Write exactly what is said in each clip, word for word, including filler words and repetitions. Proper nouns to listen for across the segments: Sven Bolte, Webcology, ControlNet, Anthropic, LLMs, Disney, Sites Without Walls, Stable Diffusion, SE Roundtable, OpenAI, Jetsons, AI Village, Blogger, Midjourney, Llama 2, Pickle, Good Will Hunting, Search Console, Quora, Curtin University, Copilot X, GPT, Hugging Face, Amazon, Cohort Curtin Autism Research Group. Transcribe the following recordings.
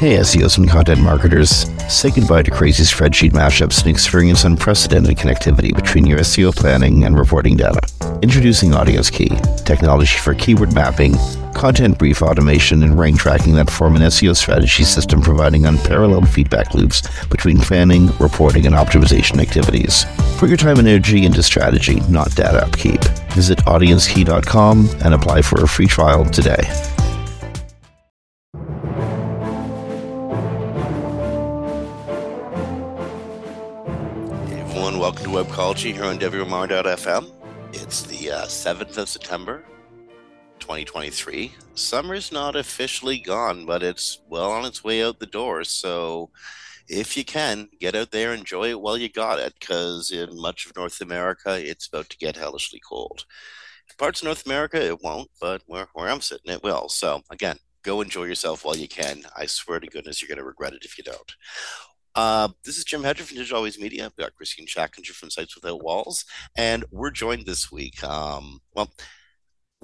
Hey, S E Os and content marketers, say goodbye to crazy spreadsheet mashups and experience unprecedented connectivity between your S E O planning and reporting data. Introducing AudienceKey, technology for keyword mapping, content brief automation, and rank tracking that form an S E O strategy system providing unparalleled feedback loops between planning, reporting, and optimization activities. Put your time and energy into strategy, not data upkeep. Visit audience key dot com and apply for a free trial today. Hey everyone, welcome to Webcology here on W M R dot f m. It's the uh, seventh of September, twenty twenty-three. Summer's not officially gone, but it's well on its way out the door. So if you can, get out there, enjoy it while you got it, because in much of North America, it's about to get hellishly cold. In parts of North America, it won't, but where, where I'm sitting, it will. So again, go enjoy yourself while you can. I swear to goodness, you're going to regret it if you don't. Uh, this is Jim Hedger from Digital Always Media. I've got Christine Schackinger from Sites Without Walls, and we're joined this week. Um, well,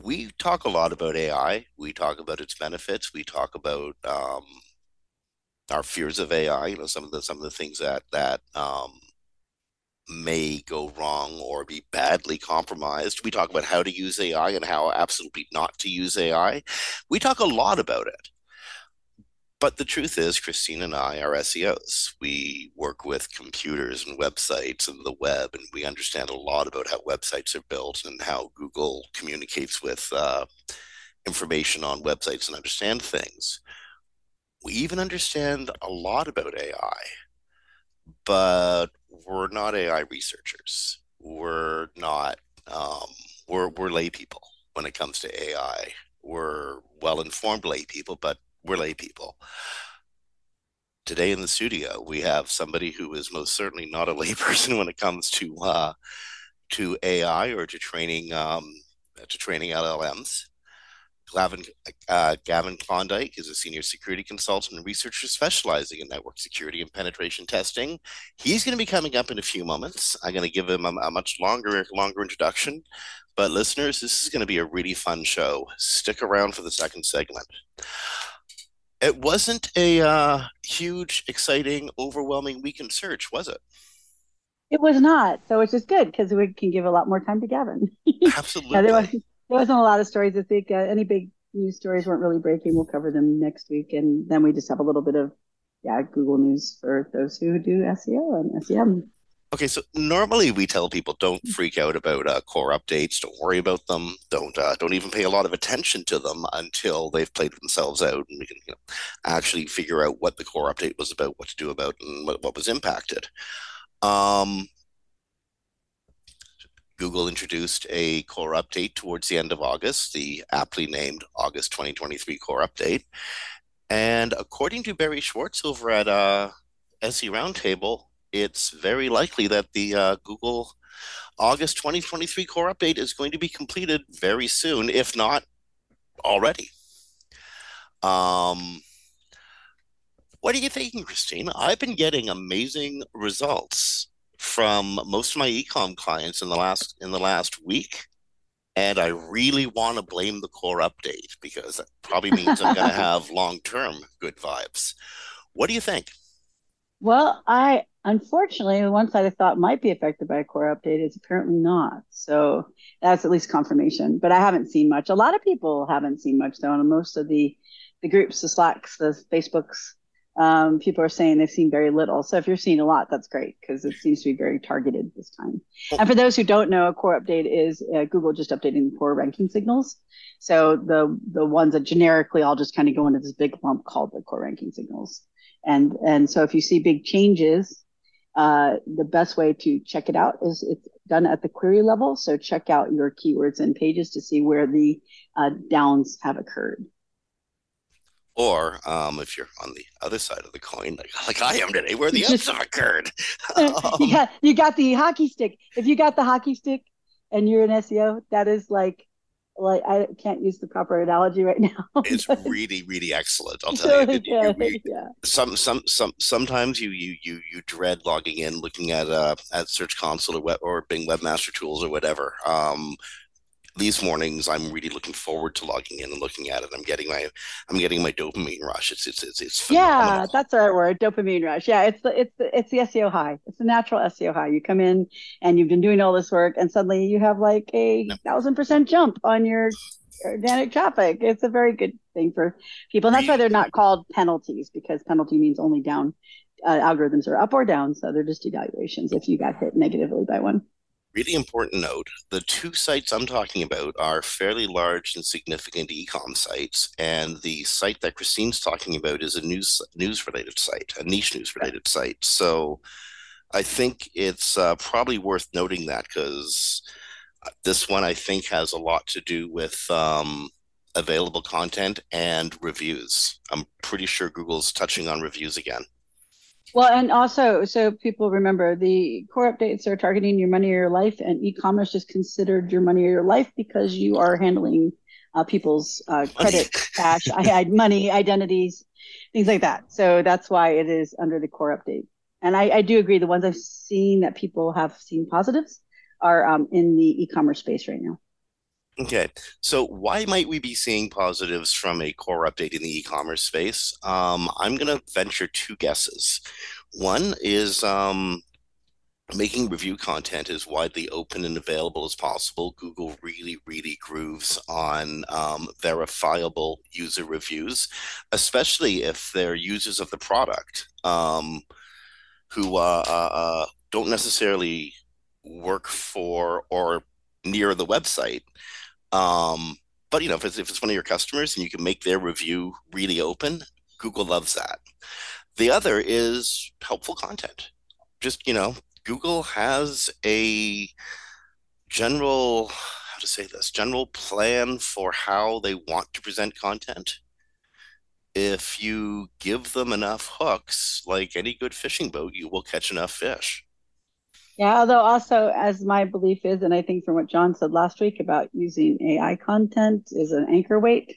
We talk a lot about A I. We talk about its benefits. We talk about um, our fears of A I. You know, some of the some of the things that that um, may go wrong or be badly compromised. We talk about how to use A I and how absolutely not to use A I. We talk a lot about it. But the truth is, Christine and I are S E Os. We work with computers and websites and the web, and we understand a lot about how websites are built and how Google communicates with uh, information on websites and understand things. We even understand a lot about A I, but we're not A I researchers. We're not, um, we're, we're lay people when it comes to A I. We're well-informed lay people, but we're lay people. Today in the studio, we have somebody who is most certainly not a lay person when it comes to uh, to A I or to training um, to training L L Ms. Gavin, uh, Gavin Klondike is a senior security consultant and researcher specializing in network security and penetration testing. He's going to be coming up in a few moments. I'm going to give him a, a much longer, longer introduction. But listeners, this is going to be a really fun show. Stick around for the second segment. It wasn't a uh, huge, exciting, overwhelming week in search, was it? It was not. So it's just good because we can give a lot more time to Gavin. Absolutely. Yeah, there, was, there wasn't a lot of stories. I think uh, any big news stories weren't really breaking. We'll cover them next week. And then we just have a little bit of yeah Google News for those who do S E O and S E M. Okay, so normally we tell people don't freak out about uh, core updates, don't worry about them, don't uh, don't even pay a lot of attention to them until they've played themselves out and we can you know, actually figure out what the core update was about, what to do about, and what, what was impacted. Um, Google introduced a core update towards the end of August, the aptly named August twenty twenty-three core update. And according to Barry Schwartz over at uh, S E Roundtable, it's very likely that the uh, Google August twenty twenty-three core update is going to be completed very soon, if not already. Um, what are you thinking, Christine? I've been getting amazing results from most of my e-com clients in the last in the last week, and I really want to blame the core update because that probably means I'm going to have long-term good vibes. What do you think? Well, I unfortunately, the one side I thought might be affected by a core update is apparently not. So that's at least confirmation. But I haven't seen much. A lot of people haven't seen much, though. And most of the, the groups, the Slacks, the Facebooks, um, people are saying they've seen very little. So if you're seeing a lot, that's great because it seems to be very targeted this time. And for those who don't know, a core update is uh, Google just updating the core ranking signals. So the the ones that generically all just kind of go into this big lump called the core ranking signals. And and so if you see big changes, uh, the best way to check it out is it's done at the query level. So check out your keywords and pages to see where the uh, downs have occurred. Or um, if you're on the other side of the coin, like, like I am today, where the ups have occurred. um, yeah, you got the hockey stick. If you got the hockey stick and you're an S E O, that is like, Like I can't use the proper analogy right now. It's really, really excellent. I'll tell really you. you, you, you yeah. Some, some, some. Sometimes you, you, you, you dread logging in, looking at uh, at Search Console or, web, or Bing Webmaster Tools or whatever. Um, these mornings I'm really looking forward to logging in and looking at it. I'm getting my I'm getting my dopamine rush. It's it's it's, it's phenomenal. Yeah, that's the right word, dopamine rush. Yeah, it's the, it's the, it's the S E O high. It's the natural S E O high. You come in and you've been doing all this work, and suddenly you have like a thousand no. percent jump on your organic traffic. It's a very good thing for people, and that's why they're not called penalties, because penalty means only down. Uh, algorithms are up or down, so they're just evaluations if you got hit negatively by one. Really important note, the two sites I'm talking about are fairly large and significant e-com sites, and the site that Christine's talking about is a news news related site, a niche news related site. So I think it's uh, probably worth noting that, because this one I think has a lot to do with um, available content and reviews. I'm pretty sure Google's touching on reviews again. Well, and also, so people remember, the core updates are targeting your money or your life, and e-commerce is considered your money or your life because you are handling uh, people's uh, credit, cash, I, money, identities, things like that. So that's why it is under the core update. And I, I do agree, the ones I've seen that people have seen positives are um, in the e-commerce space right now. Okay, so why might we be seeing positives from a core update in the e-commerce space? Um, I'm going to venture two guesses. One is um, making review content as widely open and available as possible. Google really, really grooves on um, verifiable user reviews, especially if they're users of the product um, who uh, uh, don't necessarily work for or near the website. Um, but, you know, if it's, if it's one of your customers and you can make their review really open, Google loves that. The other is helpful content. Just, you know, Google has a general, how to say this, general plan for how they want to present content. If you give them enough hooks, like any good fishing boat, you will catch enough fish. Yeah, although also, as my belief is, and I think from what John said last week about using A I content is an anchor weight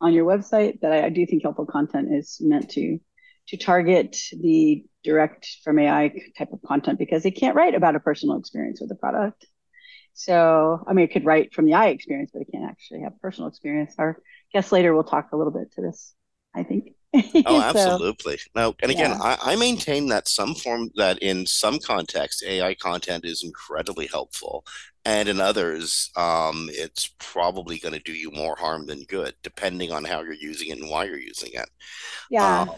on your website, that I, I do think helpful content is meant to to target the direct from A I type of content, because they can't write about a personal experience with the product. So, I mean, it could write from the A I experience, but it can't actually have personal experience. Our guest later will talk a little bit to this, I think. Oh, absolutely. So, no, and again, yeah. I, I maintain that some form that in some contexts, A I content is incredibly helpful. And in others, um, it's probably going to do you more harm than good, depending on how you're using it and why you're using it. Yeah. Um,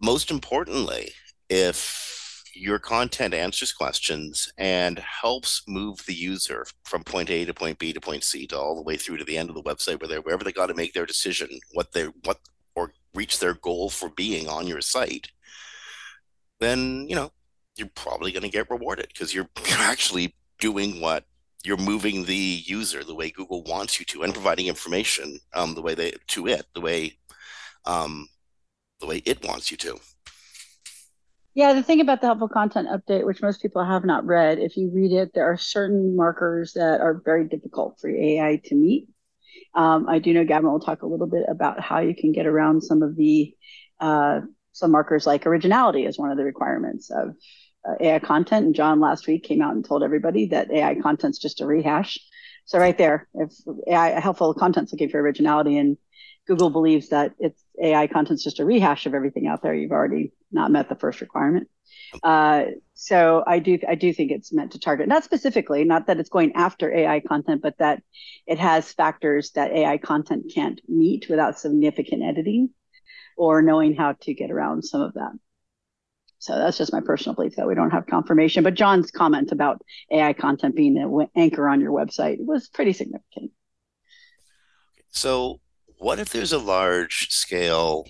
most importantly, if your content answers questions and helps move the user from point A to point B to point C to all the way through to the end of the website, where they wherever they got to make their decision, what they what or reach their goal for being on your site, then you know you're probably going to get rewarded, because you're actually doing what you're moving the user the way Google wants you to, and providing information um, the way they to it the way um, the way it wants you to. Yeah, the thing about the helpful content update, which most people have not read, if you read it, there are certain markers that are very difficult for A I to meet. Um, I do know Gavin will talk a little bit about how you can get around some of the, uh, some markers, like originality is one of the requirements of uh, A I content. And John last week came out and told everybody that A I content's just a rehash. So right there, if A I helpful content's looking for originality, and Google believes that it's A I content's just a rehash of everything out there, you've already not met the first requirement. Uh, so I do I do think it's meant to target, not specifically, not that it's going after A I content, but that it has factors that A I content can't meet without significant editing or knowing how to get around some of that. So that's just my personal belief that we don't have confirmation. But John's comment about A I content being an anchor on your website was pretty significant. So what if there's a large scale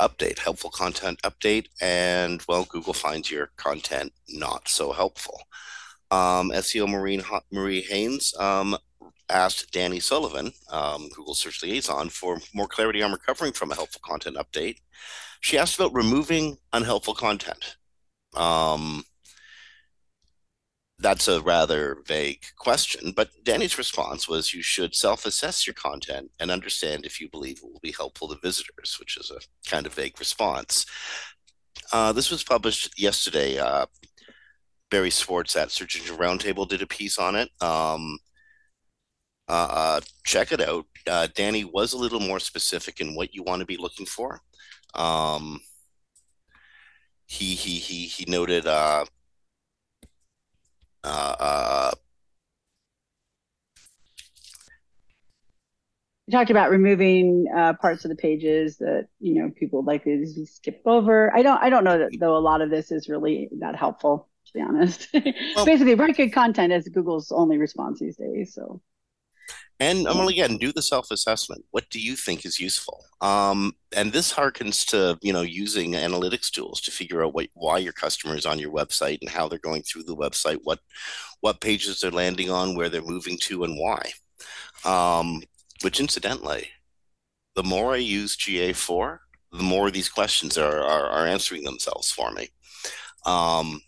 update, helpful content update, and well, Google finds your content not so helpful? Um, S E O Maureen, Marie Haynes um, asked Danny Sullivan, um, Google Search Liaison, for more clarity on recovering from a helpful content update. She asked about removing unhelpful content. Um, That's a rather vague question, but Danny's response was you should self-assess your content and understand if you believe it will be helpful to visitors, which is a kind of vague response. Uh, this was published yesterday. Uh, Barry Schwartz at Search Engine Roundtable did a piece on it. Um, uh, check it out. Uh, Danny was a little more specific in what you want to be looking for. Um, he he he he noted uh, uh, uh, we talked about removing uh, parts of the pages that, you know, people would likely to skip over. I don't I don't know that though a lot of this is really that helpful, to be honest. Well, basically, write good content is Google's only response these days. So, and I'm only again do the self-assessment. What do you think is useful? Um, and this harkens to, you know, using analytics tools to figure out what, why your customer is on your website and how they're going through the website, what what pages they're landing on, where they're moving to, and why. Um, Which, incidentally, the more I use G A four, the more these questions are are, are answering themselves for me. Um,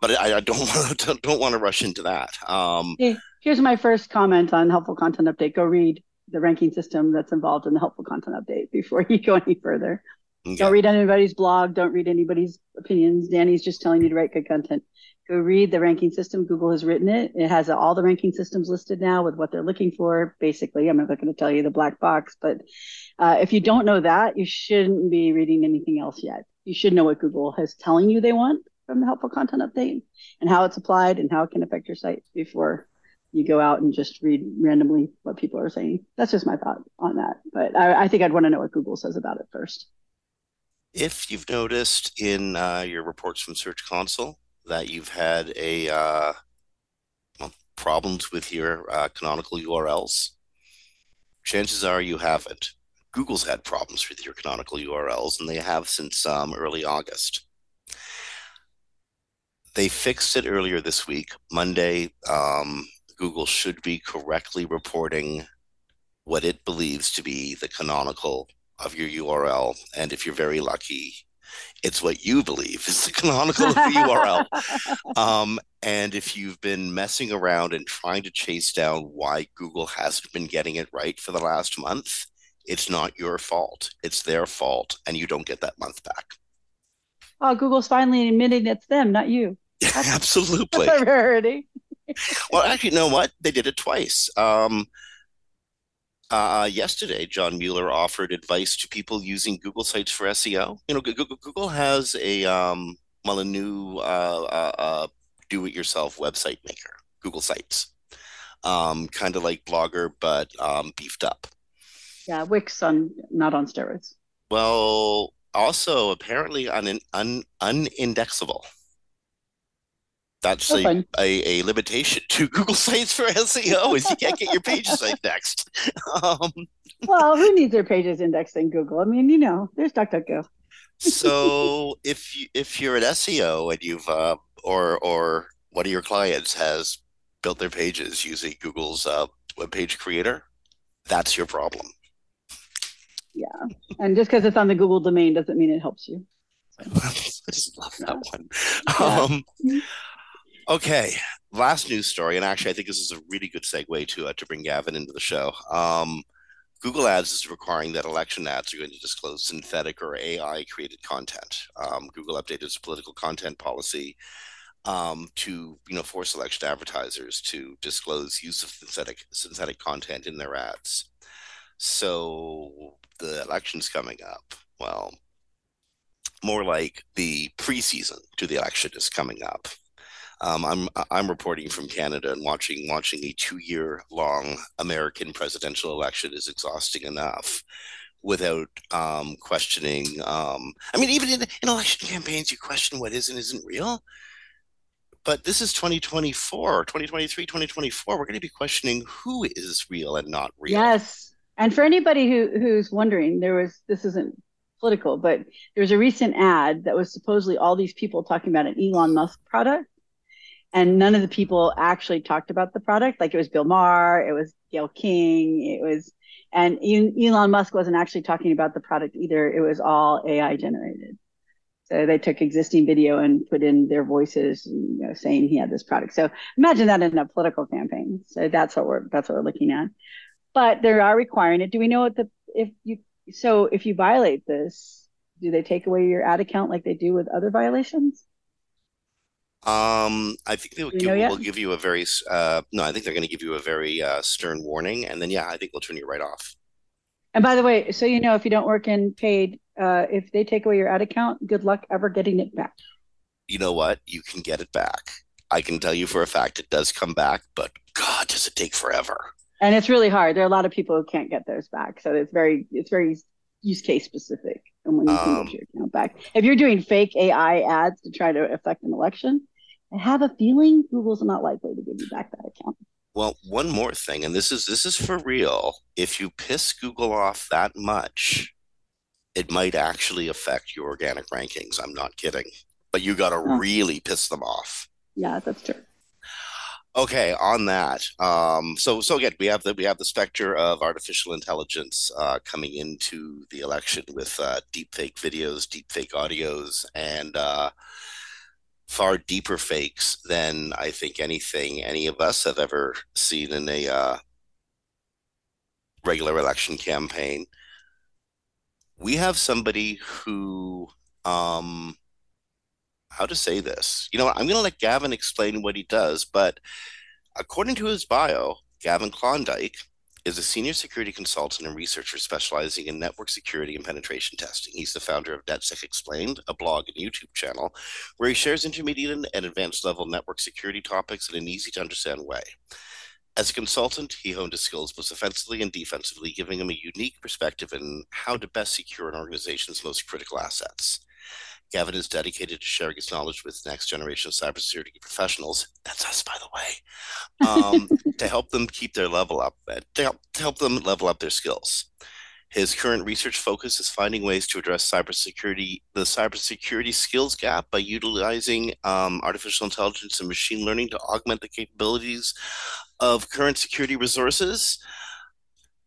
but I, I don't want to don't want to rush into that. Um, Here's my first comment on helpful content update. Go read the ranking system that's involved in the helpful content update before you go any further. Okay. Don't read anybody's blog. Don't read anybody's opinions. Danny's just telling you to write good content. Go read the ranking system. Google has written it. It has all the ranking systems listed now with what they're looking for. Basically, I'm not going to tell you the black box, but uh, if you don't know that, you shouldn't be reading anything else yet. You should know what Google has telling you they want from the helpful content update and how it's applied and how it can affect your site before you go out and just read randomly what people are saying. That's just my thought on that. But I, I think I'd want to know what Google says about it first. If you've noticed in uh, your reports from Search Console that you've had a uh, well, problems with your uh, canonical U R Ls, chances are you haven't. Google's had problems with your canonical U R Ls, and they have since um, early August. They fixed it earlier this week. Monday, um, Google should be correctly reporting what it believes to be the canonical of your U R L, and if you're very lucky, it's what you believe is the canonical of the U R L. Um, and if you've been messing around and trying to chase down why Google hasn't been getting it right for the last month, it's not your fault. It's their fault, and you don't get that month back. Oh, Google's finally admitting it's them, not you. That's, absolutely. That's a rarity. Well, actually, you know what? They did it twice. Um, Uh, yesterday, John Mueller offered advice to people using Google Sites for S E O. You know, Google, Google has a, um, well, a new uh, uh, uh, do-it-yourself website maker, Google Sites, um, kind of like Blogger, but um, beefed up. Yeah, Wix on not on steroids. Well, also apparently un, un, unindexable. That's a, a, a limitation to Google Sites for S E O is you can't get your pages indexed. Um, well, who needs their pages indexed in Google? I mean, you know, there's DuckDuckGo. So if you if you're an S E O and you've uh, or or one of your clients has built their pages using Google's uh, web page creator, that's your problem. Yeah, and just because it's on the Google domain doesn't mean it helps you. So. I just love that one. Yeah. Um, Okay, last news story, and actually I think this is a really good segue to uh, to bring Gavin into the show. Um, Google Ads is requiring that election ads are going to disclose synthetic or A I-created content. Um, Google updated its political content policy um, to you know force election advertisers to disclose use of synthetic synthetic content in their ads. So the election's coming up. Well, more like the preseason to the election is coming up. Um, I'm I'm reporting from Canada, and watching watching a two-year long American presidential election is exhausting enough without um, questioning. Um, I mean, even in, in election campaigns, you question what is and isn't real. But this is twenty twenty-four, twenty twenty-three, twenty twenty-four. We're going to be questioning who is real and not real. Yes, and for anybody who who's wondering, there was this isn't political, but there was a recent ad that was supposedly all these people talking about an Elon Musk product. And none of the people actually talked about the product. Like it was Bill Maher, it was Gayle King, it was, and Elon Musk wasn't actually talking about the product either. It was all A I generated. So they took existing video and put in their voices, you know, saying he had this product. So imagine that in a political campaign. So that's what we're that's what we're looking at. But they are requiring it. Do we know what the if you so if you violate this, do they take away your ad account like they do with other violations? Um, I think they will give, will give you a very, uh, no, I think they're going to give you a very uh, stern warning. And then, yeah, I think they'll turn you right off. And by the way, so, you know, if you don't work in paid, uh, if they take away your ad account, good luck ever getting it back. You know what? You can get it back. I can tell you for a fact it does come back, but God, does it take forever. And it's really hard. There are a lot of people who can't get theirs back. So it's very, it's very use case specific. And when you um, can get your account back, if you're doing fake A I ads to try to affect an election, I have a feeling Google's not likely to give you back that account. Well, one more thing, and this is this is for real. If you piss Google off that much, it might actually affect your organic rankings. I'm not kidding. But you got to oh. really piss them off. Yeah, that's true. Okay, on that. Um, so, so again, we have the we have the specter of artificial intelligence uh, coming into the election with uh, deepfake videos, deepfake audios, and uh, far deeper fakes than I think anything any of us have ever seen in a uh, regular election campaign. We have somebody who. Um, How to say this? You know, I'm going to let Gavin explain what he does, but according to his bio, Gavin Klondike is a senior security consultant and researcher specializing in network security and penetration testing. He's the founder of NetSec Explained, a blog and YouTube channel where he shares intermediate and advanced level network security topics in an easy to understand way. As a consultant, he honed his skills both offensively and defensively, giving him a unique perspective in how to best secure an organization's most critical assets. Gavin is dedicated to sharing his knowledge with next generation of cybersecurity professionals. That's us, by the way, um, to help them keep their level up, to help, to help them level up their skills. His current research focus is finding ways to address cybersecurity, the cybersecurity skills gap by utilizing um, artificial intelligence and machine learning to augment the capabilities of current security resources.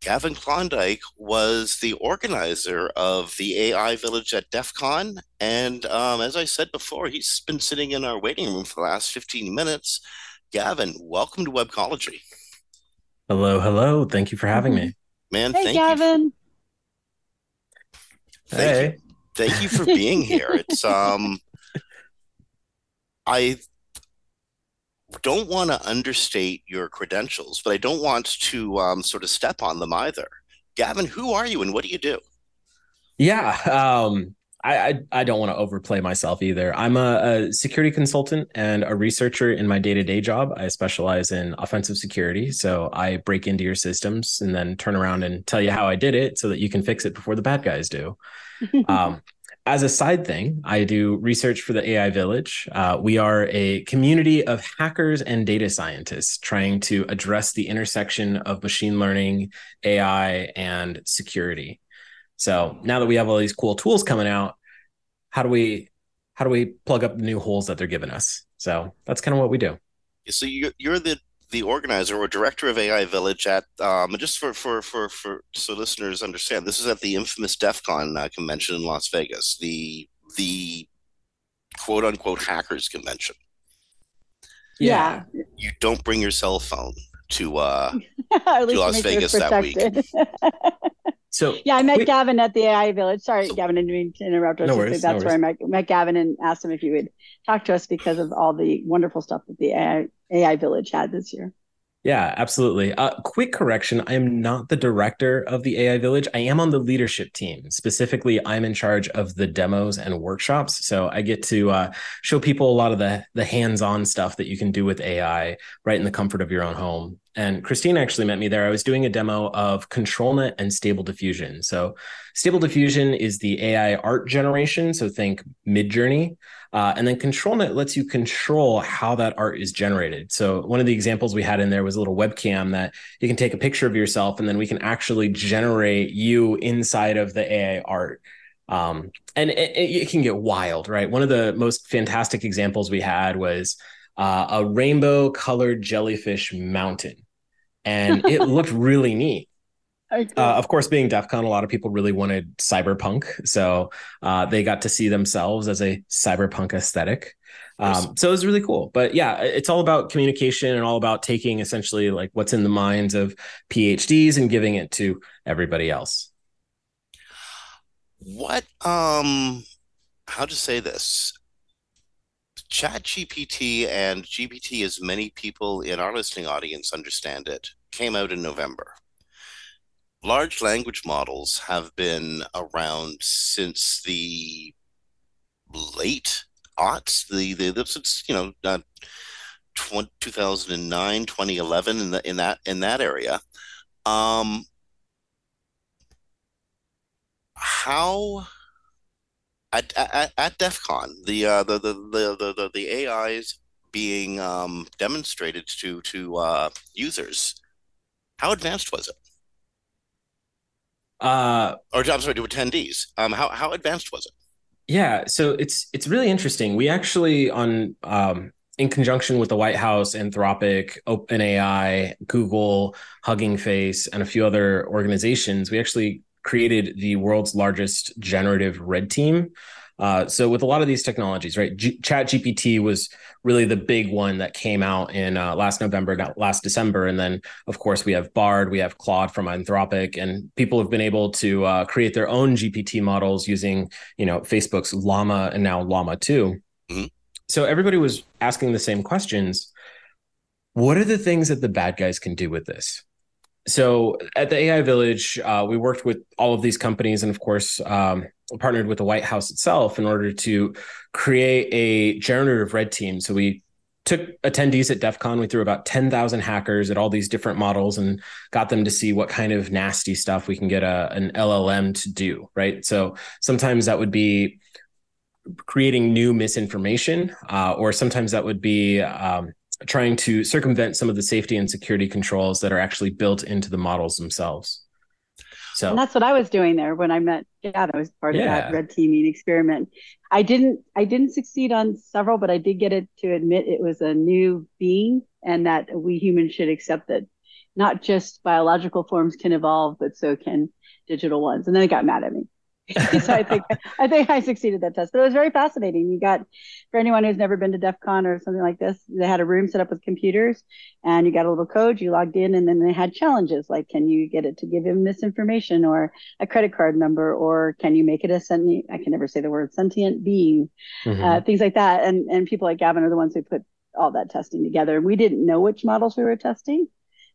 Gavin Klondike was the organizer of the A I Village at DEF CON. And um, as I said before, he's been sitting in our waiting room for the last fifteen minutes. Gavin, welcome to Webcology. Hello, hello. Thank you for having me. Man, hey, thank Gavin. You. Thank hey. You, thank you for being here. It's um, I don't want to understate your credentials, but I don't want to um, sort of step on them either. Gavin, who are you and what do you do? Yeah, um, I, I I don't want to overplay myself either. I'm a, a security consultant and a researcher in my day-to-day job. I specialize in offensive security, so I break into your systems and then turn around and tell you how I did it so that you can fix it before the bad guys do. Um, as a side thing, I do research for the A I Village. Uh, we are a community of hackers and data scientists trying to address the intersection of machine learning, A I, and security. So now that we have all these cool tools coming out, how do we how do we plug up the new holes that they're giving us? So that's kind of what we do. So you're, you're the the organizer or director of A I Village at um, just for for for for so listeners understand, this is at the infamous DEF CON uh, convention in Las Vegas, the the quote unquote hackers convention. Yeah, yeah. You don't bring your cell phone to uh, to Las Vegas that week. So, yeah, I met we, Gavin at the A I Village. Sorry, so, Gavin, I didn't mean to interrupt. No worries, that's no where I met, met Gavin and asked him if he would talk to us because of all the wonderful stuff that the A I, A I Village had this year. Yeah, absolutely. Uh, quick correction. I am not the director of the A I Village. I am on the leadership team. Specifically, I'm in charge of the demos and workshops. So I get to uh, show people a lot of the, the hands-on stuff that you can do with A I right in the comfort of your own home. And Christine actually met me there. I was doing a demo of ControlNet and Stable Diffusion. So Stable Diffusion is the A I art generation. So think Midjourney. Uh, and then ControlNet lets you control how that art is generated. So one of the examples we had in there was a little webcam that you can take a picture of yourself, and then we can actually generate you inside of the A I art. Um, and it, it can get wild, right? One of the most fantastic examples we had was uh, a rainbow colored jellyfish mountain. And it looked really neat. Uh, of course, being DEF CON, a lot of people really wanted cyberpunk. So uh, they got to see themselves as a cyberpunk aesthetic. Um, so it was really cool. But yeah, it's all about communication and all about taking essentially like what's in the minds of PhDs and giving it to everybody else. What, um, how to say this? ChatGPT, and G P T as many people in our listening audience understand it, came out in November. Large language models have been around since the late aughts, the, the since, you know, uh, two thousand nine, twenty eleven, in, the, in, that, in that area. Um, how... At, at, at DEF CON, the, uh, the, the, the, the, the A Is being um, demonstrated to, to uh, users, how advanced was it? Uh, or I'm sorry, to attendees. Um, how, how advanced was it? Yeah, so it's it's really interesting. We actually, on um, in conjunction with the White House, Anthropic, OpenAI, Google, Hugging Face, and a few other organizations, we actually created the world's largest generative red team. Uh, so with a lot of these technologies, right, G- ChatGPT was really the big one that came out in uh, last November, not last December. And then, of course, we have Bard, we have Claude from Anthropic, and people have been able to uh, create their own G P T models using, you know, Facebook's Llama and now Llama two. Mm-hmm. So everybody was asking the same questions. What are the things that the bad guys can do with this? So at the A I Village, uh, we worked with all of these companies and, of course, um, partnered with the White House itself in order to create a generative red team. So we took attendees at DEF CON. We threw about ten thousand hackers at all these different models and got them to see what kind of nasty stuff we can get a, an L L M to do, right? So sometimes that would be creating new misinformation, uh, or sometimes that would be... Um, trying to circumvent some of the safety and security controls that are actually built into the models themselves. So and that's what I was doing there when I met Gavin. I was part yeah. of that red teaming experiment. I didn't I didn't succeed on several, but I did get it to admit it was a new being and that we humans should accept that not just biological forms can evolve, but so can digital ones. And then it got mad at me. So I think I think I succeeded that test, but it was very fascinating. You got, for anyone who's never been to DEF CON or something like this, they had a room set up with computers, and you got a little code, you logged in, and then they had challenges like, can you get it to give him misinformation or a credit card number, or can you make it a sentient? I can never say the word sentient being, mm-hmm. uh, things like that. And and people like Gavin are the ones who put all that testing together. We didn't know which models we were testing.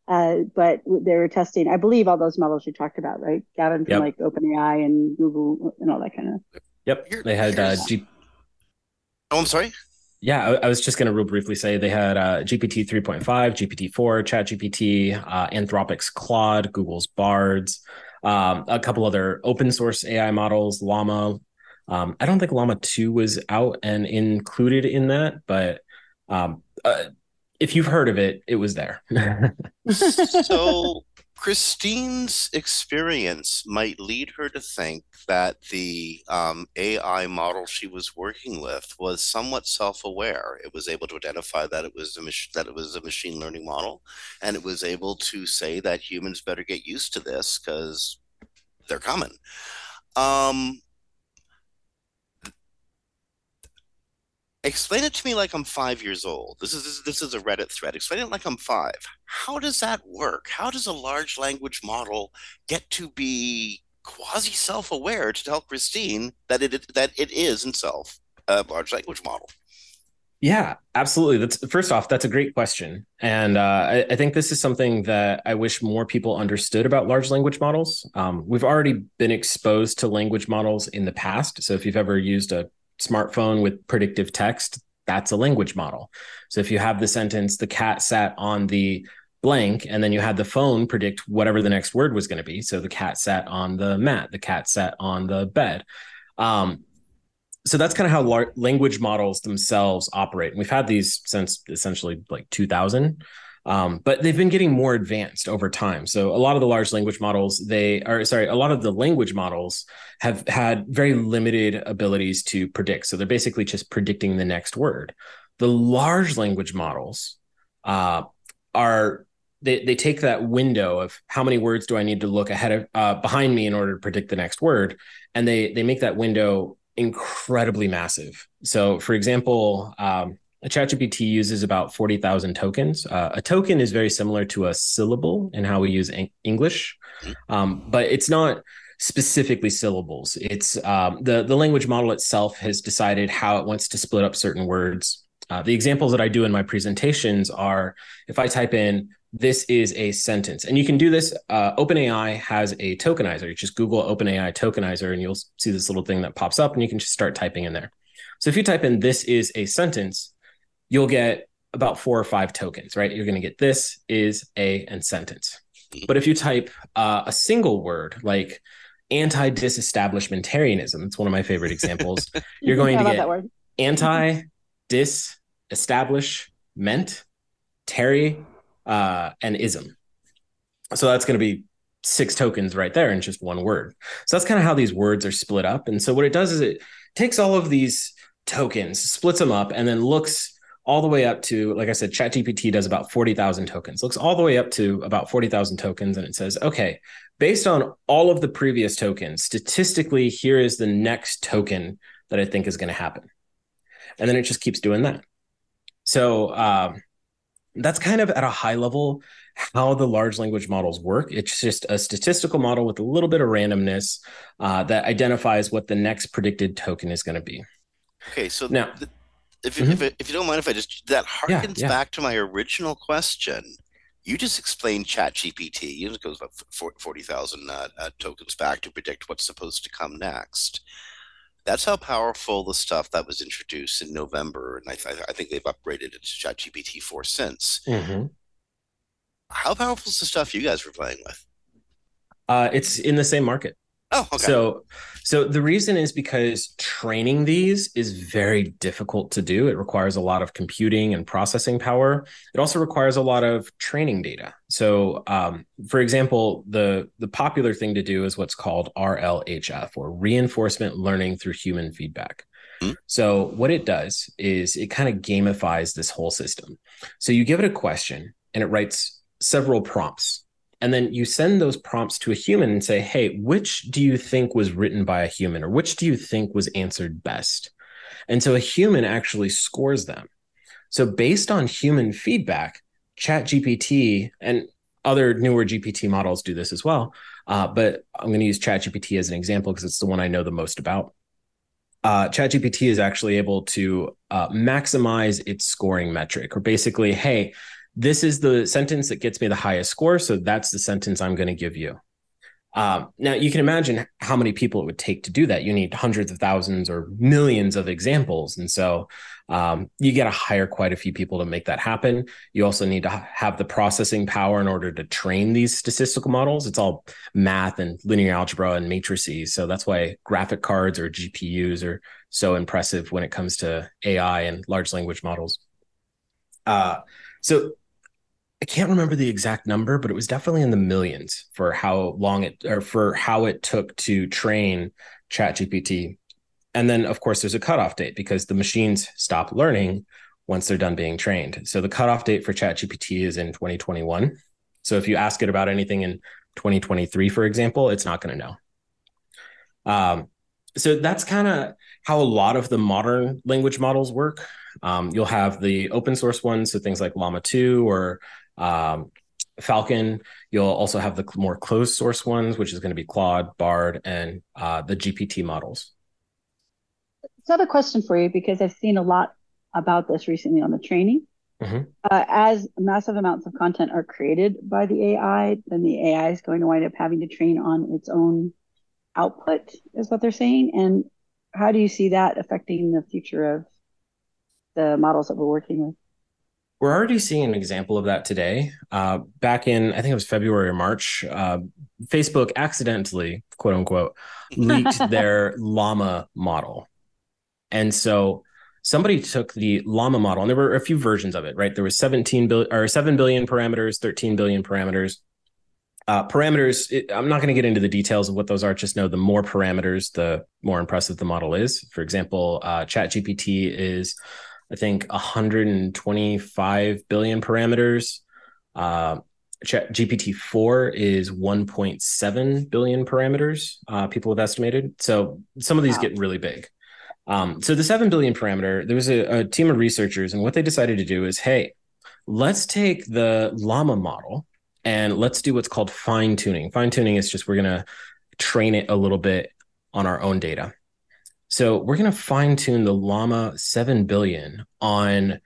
Uh, but they were testing, I believe, all those models you talked about, right, Gavin, from yep. like OpenAI and Google and all that kind of. Yep, they had. Uh, G- oh, I'm sorry. Yeah, I, I was just going to real briefly say they had uh, G P T three point five, G P T four, ChatGPT, uh, Anthropic's Claude, Google's Bards, um, a couple other open source A I models, Llama. Um, I don't think Llama two was out and included in that, but. Um, uh, If you've heard of it, it was there. So Christine's experience might lead her to think that the um, A I model she was working with was somewhat self-aware. It was able to identify that it was a mach- that it was a machine learning model, and it was able to say that humans better get used to this because they're coming. Um, Explain it to me like I'm five years old. This is, this, this is a Reddit thread. Explain it like I'm five. How does that work? How does a large language model get to be quasi self-aware to tell Christine that it that it is itself a large language model? Yeah, absolutely. That's first off, that's a great question. And uh, I, I think this is something that I wish more people understood about large language models. Um, we've already been exposed to language models in the past. So if you've ever used a smartphone with predictive text, that's a language model. So if you have the sentence, the cat sat on the blank, and then you had the phone predict whatever the next word was going to be. So the cat sat on the mat, the cat sat on the bed. Um, so that's kind of how lar- language models themselves operate. And we've had these since essentially like two thousand. Um, but they've been getting more advanced over time. So a lot of the large language models, they are, sorry, a lot of the language models have had very limited abilities to predict. So they're basically just predicting the next word. The large language models uh, are, they, they take that window of how many words do I need to look ahead of, uh, behind me in order to predict the next word. And they, they make that window incredibly massive. So for example, um, ChatGPT uses about forty thousand tokens. Uh, a token is very similar to a syllable in how we use en- English, um, but it's not specifically syllables. It's um, the, the language model itself has decided how it wants to split up certain words. Uh, the examples that I do in my presentations are, if I type in, this is a sentence, and you can do this. Uh, OpenAI has a tokenizer. You just Google OpenAI tokenizer and you'll see this little thing that pops up and you can just start typing in there. So if you type in, this is a sentence, you'll get about four or five tokens, right? You're going to get this, is, a, and sentence. But if you type uh, a single word, like anti-disestablishmentarianism, it's one of my favorite examples, you're going to get anti-disestablishmentarianism. Uh, and ism. So that's going to be six tokens right there in just one word. So that's kind of how these words are split up. And so what it does is it takes all of these tokens, splits them up, and then looks all the way up to, like I said, ChatGPT does about forty thousand tokens, looks all the way up to about forty thousand tokens. And it says, okay, based on all of the previous tokens, statistically, here is the next token that I think is going to happen. And then it just keeps doing that. So, um, that's kind of at a high level how the large language models work. It's just a statistical model with a little bit of randomness uh, that identifies what the next predicted token is going to be. Okay, so now, the, if, mm-hmm. if, if you don't mind if I just, that harkens yeah, yeah. back to my original question. You just explained ChatGPT. You know, it goes about forty thousand uh, uh, tokens back to predict what's supposed to come next. That's how powerful the stuff that was introduced in November, and I, th I think they've upgraded it to ChatGPT four since. Mm-hmm. How powerful is the stuff you guys were playing with? Uh, it's in the same market. Oh, okay. So, so the reason is because training these is very difficult to do. It requires a lot of computing and processing power. It also requires a lot of training data. So, um, for example, the, the popular thing to do is what's called R L H F, or reinforcement learning through human feedback. Mm-hmm. So what it does is it kind of gamifies this whole system. So you give it a question and it writes several prompts. And then you send those prompts to a human and say, hey, which do you think was written by a human, or which do you think was answered best? And so a human actually scores them. So based on human feedback, ChatGPT and other newer G P T models do this as well. Uh, but I'm going to use ChatGPT as an example because it's the one I know the most about. Uh, ChatGPT is actually able to uh, maximize its scoring metric, or basically, hey, this is the sentence that gets me the highest score, so that's the sentence I'm going to give you. Um, now, you can imagine how many people it would take to do that. You need hundreds of thousands or millions of examples. And so um, you got to hire quite a few people to make that happen. You also need to ha have the processing power in order to train these statistical models. It's all math and linear algebra and matrices. So that's why graphic cards or G P Us are so impressive when it comes to A I and large language models. Uh, so... I can't remember the exact number, but it was definitely in the millions for how long it, or for how it took to train ChatGPT. And then, of course, there's a cutoff date because the machines stop learning once they're done being trained. So the cutoff date for ChatGPT is in twenty twenty-one. So if you ask it about anything in twenty twenty-three, for example, it's not going to know. Um, so that's kind of how a lot of the modern language models work. Um, you'll have the open source ones, so things like Llama two or Um, Falcon. You'll also have the more closed source ones, which is going to be Claude, Bard, and uh, the G P T models. So I have a question for you, because I've seen a lot about this recently on the training. Mm-hmm. uh, as massive amounts of content are created by the A I, then the A I is going to wind up having to train on its own output, is what they're saying. And how do you see that affecting the future of the models that we're working with? We're already seeing an example of that today. Uh, back in, I think it was February or March, uh, Facebook accidentally, quote unquote, leaked their Llama model. And so somebody took the Llama model, and there were a few versions of it, right? There was seventeen billion or seven billion parameters, thirteen billion parameters. Uh, parameters, it, I'm not going to get into the details of what those are. Just know the more parameters, the more impressive the model is. For example, uh, ChatGPT is, I think, one hundred twenty-five billion parameters. Uh, G P T four is one point seven billion parameters, uh, people have estimated. So some of these wow. get really big. Um, so the seven billion parameter, there was a, a team of researchers, and what they decided to do is, hey, let's take the Llama model and let's do what's called fine tuning. Fine tuning is just, we're going to train it a little bit on our own data. So we're going to fine tune the Llama seven billion on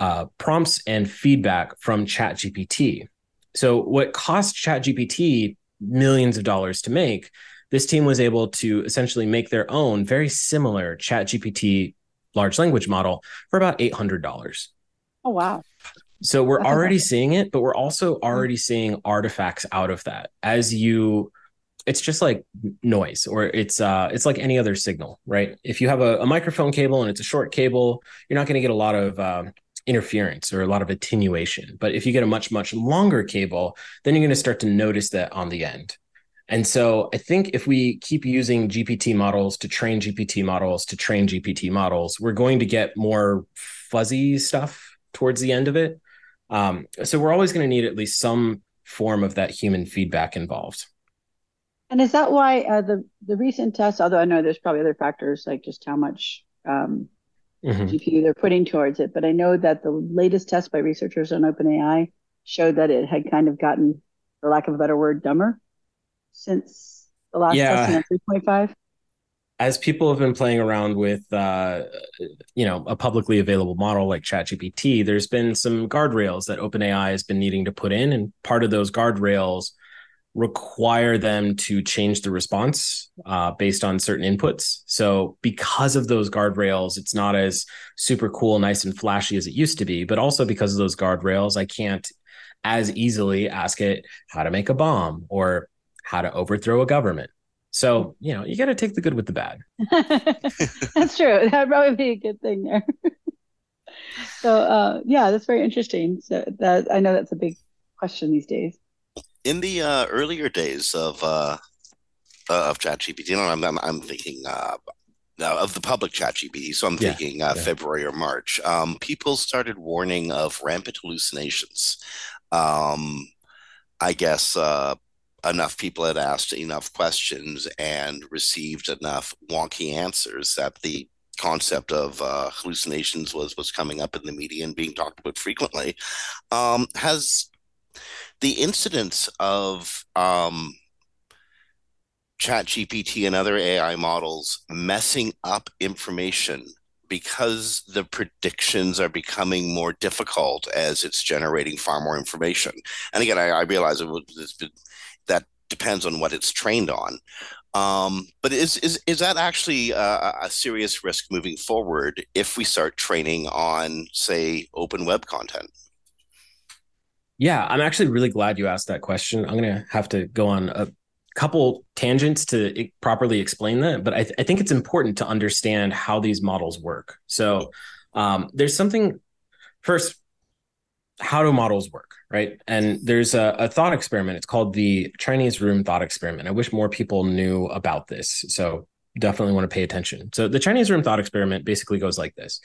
uh, prompts and feedback from ChatGPT. So what cost ChatGPT millions of dollars to make, this team was able to essentially make their own very similar ChatGPT large language model for about eight hundred dollars. Oh, wow. So we're That's already amazing. seeing it, but we're also already seeing artifacts out of that. As you, it's just like noise, or it's uh, it's like any other signal, right? If you have a, a microphone cable and it's a short cable, you're not going to get a lot of um, interference or a lot of attenuation. But if you get a much, much longer cable, then you're going to start to notice that on the end. And so I think if we keep using G P T models to train G P T models to train G P T models, we're going to get more fuzzy stuff towards the end of it. Um, so we're always going to need at least some form of that human feedback involved. And is that why uh, the, the recent tests, although I know there's probably other factors like just how much um, mm-hmm. G P U they're putting towards it, but I know that the latest test by researchers on OpenAI showed that it had kind of gotten, for lack of a better word, dumber since the last yeah. test on three point five. As people have been playing around with, uh, you know, a publicly available model like ChatGPT, there's been some guardrails that OpenAI has been needing to put in. And part of those guardrails require them to change the response uh, based on certain inputs. So because of those guardrails, it's not as super cool, nice and flashy as it used to be. But also because of those guardrails, I can't as easily ask it how to make a bomb or how to overthrow a government. So, you know, you got to take the good with the bad. That's true. That would probably be a good thing there. so, uh, yeah, that's very interesting. So that I know that's a big question these days. In the uh, earlier days of uh, uh, of ChatGPT, you know, I'm, I'm, I'm thinking uh, of the public ChatGPT, so I'm yeah, thinking uh, yeah. February or March, um, people started warning of rampant hallucinations. Um, I guess... Uh, enough people had asked enough questions and received enough wonky answers that the concept of uh, hallucinations was, was coming up in the media and being talked about frequently. Um, has the incidence of um, ChatGPT and other A I models messing up information because the predictions are becoming more difficult as it's generating far more information? And again, I, I realize it would, it's been, that depends on what it's trained on. Um, but is is is that actually a, a serious risk moving forward if we start training on, say, open web content? Yeah, I'm actually really glad you asked that question. I'm going to have to go on a couple tangents to properly explain that. But I, th- I think it's important to understand how these models work. So um, there's something first. How do models work, right? And there's a, a thought experiment. It's called the Chinese room thought experiment. I wish more people knew about this, so definitely want to pay attention. So the Chinese room thought experiment basically goes like this.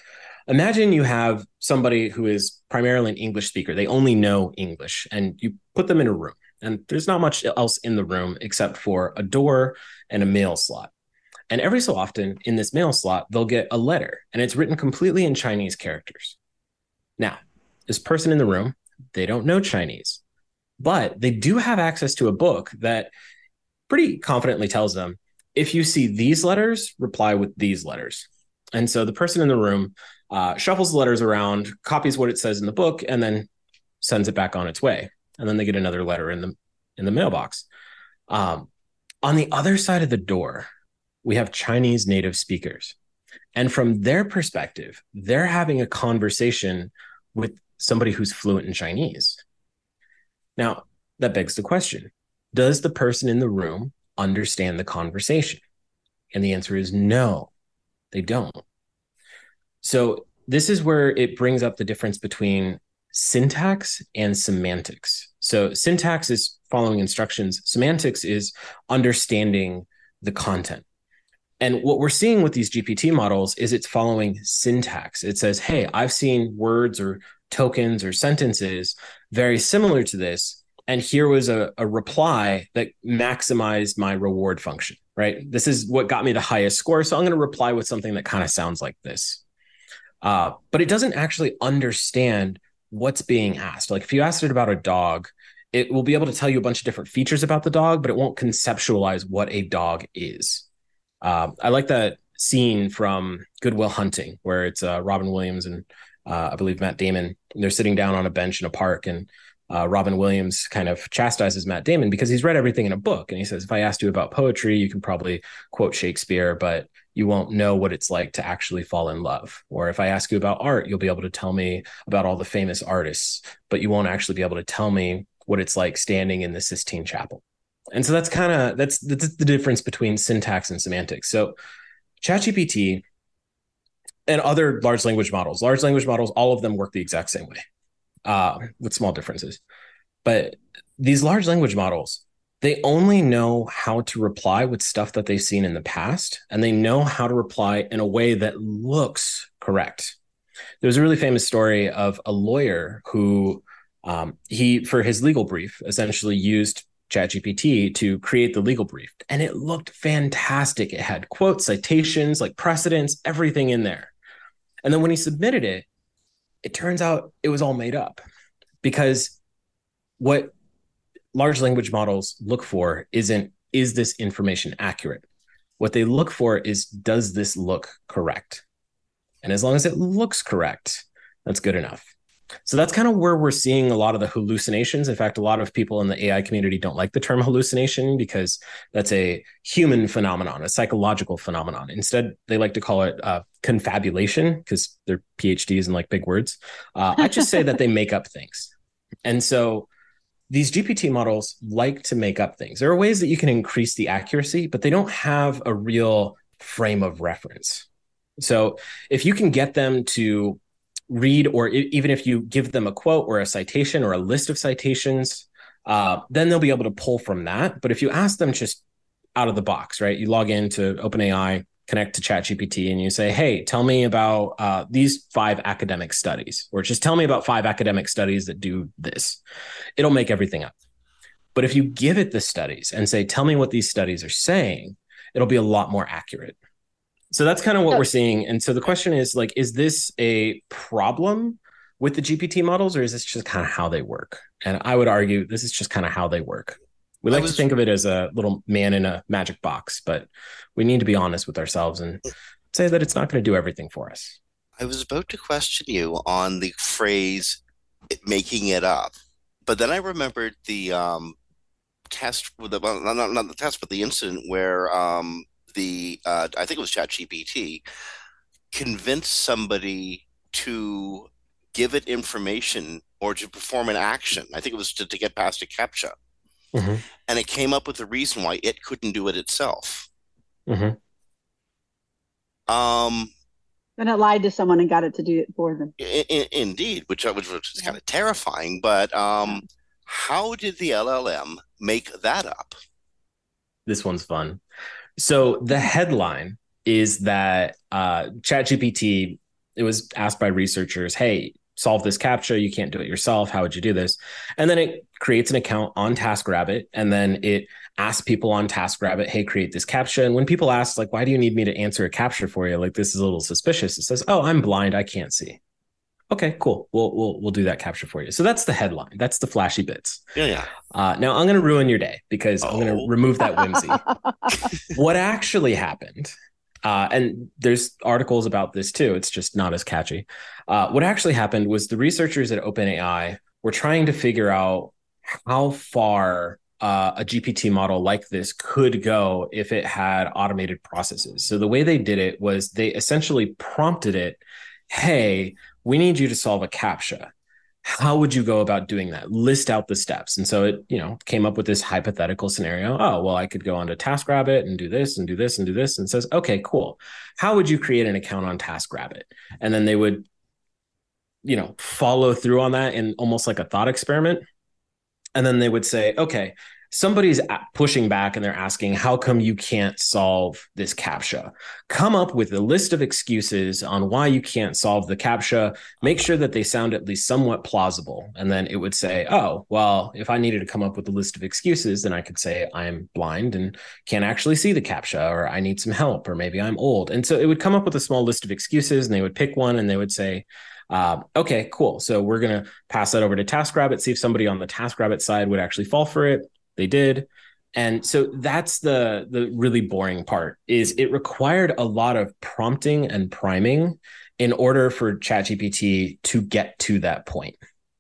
Imagine you have somebody who is primarily an English speaker. They only know English, and you put them in a room, and there's not much else in the room except for a door and a mail slot. And every so often in this mail slot, they'll get a letter, and it's written completely in Chinese characters. Now, this person in the room, they don't know Chinese, but they do have access to a book that pretty confidently tells them, if you see these letters, reply with these letters. And so the person in the room uh, shuffles the letters around, copies what it says in the book, and then sends it back on its way. And then they get another letter in the in the mailbox. Um, on the other side of the door, we have Chinese native speakers. And from their perspective, they're having a conversation with somebody who's fluent in Chinese. Now, that begs the question, does the person in the room understand the conversation? And the answer is no, they don't. So this is where it brings up the difference between syntax and semantics. So syntax is following instructions. Semantics is understanding the content. And what we're seeing with these G P T models is it's following syntax. It says, hey, I've seen words or tokens or sentences very similar to this, and here was a, a reply that maximized my reward function, right? This is what got me the highest score, so I'm going to reply with something that kind of sounds like this. Uh, but it doesn't actually understand what's being asked. Like if you asked it about a dog It will be able to tell you a bunch of different features about the dog, but it won't conceptualize what a dog is. Uh, I like that scene from Good Will Hunting, where it's uh, Robin Williams and uh, I believe Matt Damon. They're sitting down on a bench in a park, and uh, Robin Williams kind of chastises Matt Damon because he's read everything in a book. And he says, if I asked you about poetry, you can probably quote Shakespeare, but you won't know what it's like to actually fall in love. Or if I ask you about art, you'll be able to tell me about all the famous artists, but you won't actually be able to tell me what it's like standing in the Sistine Chapel. And so that's kind of, that's, that's the difference between syntax and semantics. So ChatGPT and other large language models, large language models, all of them work the exact same way uh, with small differences. But these large language models, they only know how to reply with stuff that they've seen in the past, and they know how to reply in a way that looks correct. There's a really famous story of a lawyer who um, he, for his legal brief, essentially used ChatGPT to create the legal brief, and it looked fantastic. It had quotes, citations, like precedents, everything in there. And then when he submitted it, it turns out it was all made up, because what large language models look for isn't, is this information accurate? What they look for is, does this look correct? And as long as it looks correct, that's good enough. So that's kind of where we're seeing a lot of the hallucinations. In fact, a lot of people in the A I community don't like the term hallucination because that's a human phenomenon, a psychological phenomenon. Instead, they like to call it uh, confabulation, because they're PhDs in like big words. Uh, I just say that they make up things. And so these G P T models like to make up things. There are ways that you can increase the accuracy, but they don't have a real frame of reference. So if you can get them to read, or even if you give them a quote or a citation or a list of citations, uh, then they'll be able to pull from that. But if you ask them just out of the box, right? You log into OpenAI, connect to ChatGPT, and you say, hey, tell me about uh, these five academic studies, or just tell me about five academic studies that do this. It'll make everything up. But if you give it the studies and say, tell me what these studies are saying, it'll be a lot more accurate. So that's kind of what we're seeing. And so the question is, like, is this a problem with the G P T models, or is this just kind of how they work? And I would argue this is just kind of how they work. We like was, to think of it as a little man in a magic box, but we need to be honest with ourselves and say that it's not going to do everything for us. I was about to question you on the phrase making it up, but then I remembered the um, test, with the, well, not, not the test, but the incident where um, the, uh, I think it was ChatGPT, convinced somebody to give it information or to perform an action. I think it was to, to get past a CAPTCHA. Mm-hmm. And it came up with a reason why it couldn't do it itself. Mm-hmm. Um, and it lied to someone and got it to do it for them. In, in, indeed, which, which was yeah. kind of terrifying. But um, how did the L L M make that up? This one's fun. So the headline is that uh, ChatGPT, it was asked by researchers, hey, solve this CAPTCHA, you can't do it yourself, how would you do this? And then it creates an account on TaskRabbit, and then it asks people on TaskRabbit, hey, create this CAPTCHA. And when people ask, like, why do you need me to answer a CAPTCHA for you? Like, this is a little suspicious. It says, oh, I'm blind, I can't see. Okay, cool. We'll we'll we'll do that CAPTCHA for you. So that's the headline. That's the flashy bits. Yeah, yeah. Uh, now I'm going to ruin your day because oh. I'm going to remove that whimsy. What actually happened? Uh, and there's articles about this too. It's just not as catchy. Uh, what actually happened was the researchers at OpenAI were trying to figure out how far uh, a G P T model like this could go if it had automated processes. So the way they did it was they essentially prompted it, hey, we need you to solve a CAPTCHA. How would you go about doing that? List out the steps. And so it, you know, came up with this hypothetical scenario. Oh, well, I could go onto TaskRabbit and do this and do this and do this. And it says, okay, cool. How would you create an account on TaskRabbit? And then they would, you know, follow through on that in almost like a thought experiment. And then they would say, okay, somebody's pushing back and they're asking, how come you can't solve this CAPTCHA? Come up with a list of excuses on why you can't solve the CAPTCHA. Make sure that they sound at least somewhat plausible. And then it would say, oh, well, if I needed to come up with a list of excuses, then I could say I'm blind and can't actually see the CAPTCHA, or I need some help, or maybe I'm old. And so it would come up with a small list of excuses, and they would pick one and they would say, Um, okay, cool. So we're going to pass that over to TaskRabbit, see if somebody on the TaskRabbit side would actually fall for it. They did. And so that's the the really boring part, is it required a lot of prompting and priming in order for ChatGPT to get to that point.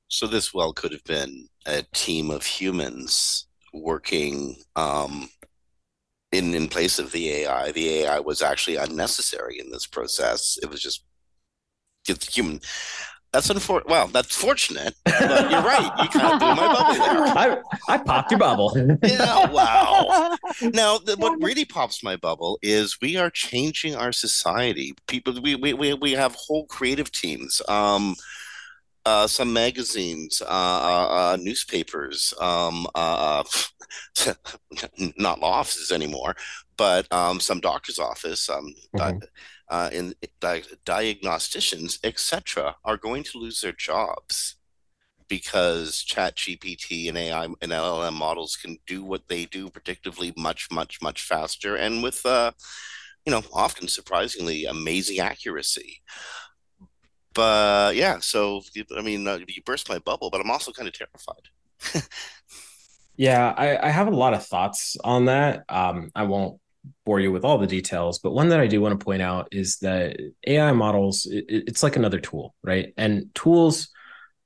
So this well could have been a team of humans working um, in, in place of the A I. The A I was actually unnecessary in this process. It was just it's human. That's unfortunate. Well, that's fortunate. But you're right. You kind of blew my bubble there. I, I popped your bubble. Yeah, wow. Now, the, what really pops my bubble is we are changing our society. People, we we we, we have whole creative teams. Um, uh, some magazines, uh, uh, newspapers, um, uh, not law offices anymore, but um, some doctor's office. Um, mm-hmm. Uh, and di- diagnosticians, et cetera, are going to lose their jobs because ChatGPT and A I and L L M models can do what they do predictively much, much, much faster, and with, uh, you know, often surprisingly amazing accuracy. But yeah, so I mean, uh, you burst my bubble, but I'm also kind of terrified. Yeah, I, I have a lot of thoughts on that. Um, I won't bore you with all the details, but one that I do want to point out is that A I models, it, it's like another tool, right? And tools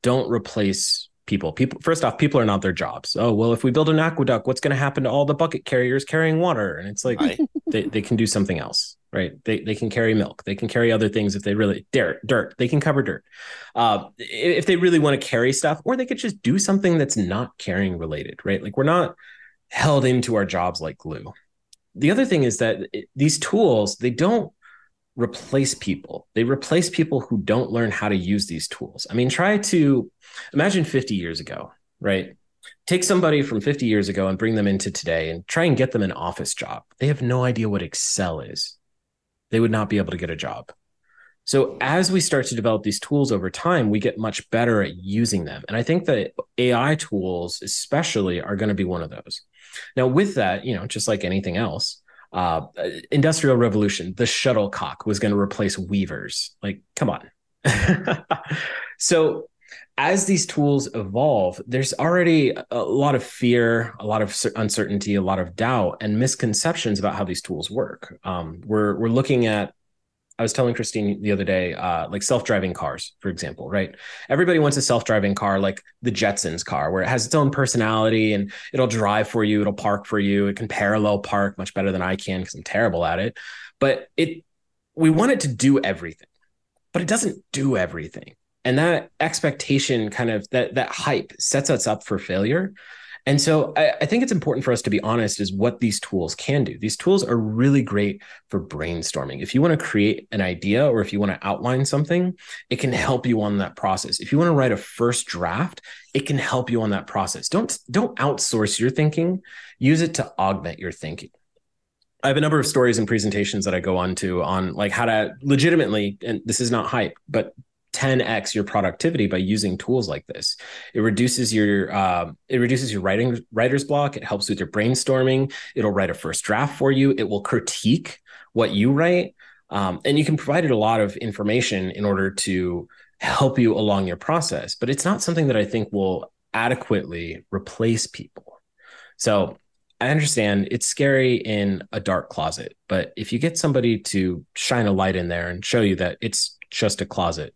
don't replace people. People, first off, people are not their jobs. Oh, well, if we build an aqueduct, what's going to happen to all the bucket carriers carrying water? And it's like, right. they, they can do something else, right? They they can carry milk. They can carry other things if they really, dirt, dirt, they can cover dirt. Uh, if they really want to carry stuff, or they could just do something that's not carrying related, right? Like we're not held into our jobs like glue. The other thing is that these tools, they don't replace people. They replace people who don't learn how to use these tools. I mean, try to imagine fifty years ago, right? Take somebody from fifty years ago and bring them into today and try and get them an office job. They have no idea what Excel is. They would not be able to get a job. So as we start to develop these tools over time, we get much better at using them. And I think that A I tools especially are going to be one of those. Now, with that, you know, just like anything else, uh, Industrial Revolution, the shuttlecock was going to replace weavers. Like, come on. So as these tools evolve, there's already a lot of fear, a lot of uncertainty, a lot of doubt and misconceptions about how these tools work. Um, we're we're looking at, I was telling Christine the other day, uh, like self-driving cars, for example, right? Everybody wants a self-driving car, like the Jetsons car, where it has its own personality and it'll drive for you. It'll park for you. It can parallel park much better than I can because I'm terrible at it. But it, we want it to do everything, but it doesn't do everything. And that expectation kind of, that that hype sets us up for failure. And so I, I think it's important for us to be honest is what these tools can do. These tools are really great for brainstorming. If you want to create an idea or if you want to outline something, it can help you on that process. If you want to write a first draft, it can help you on that process. Don't, don't outsource your thinking. Use it to augment your thinking. I have a number of stories and presentations that I go on to on like how to legitimately, and this is not hype, but ten x your productivity by using tools like this. It reduces your uh, it reduces your writing writer's block. It helps with your brainstorming. It'll write a first draft for you. It will critique what you write, um, and you can provide it a lot of information in order to help you along your process. But it's not something that I think will adequately replace people. So I understand it's scary in a dark closet, but if you get somebody to shine a light in there and show you that it's just a closet,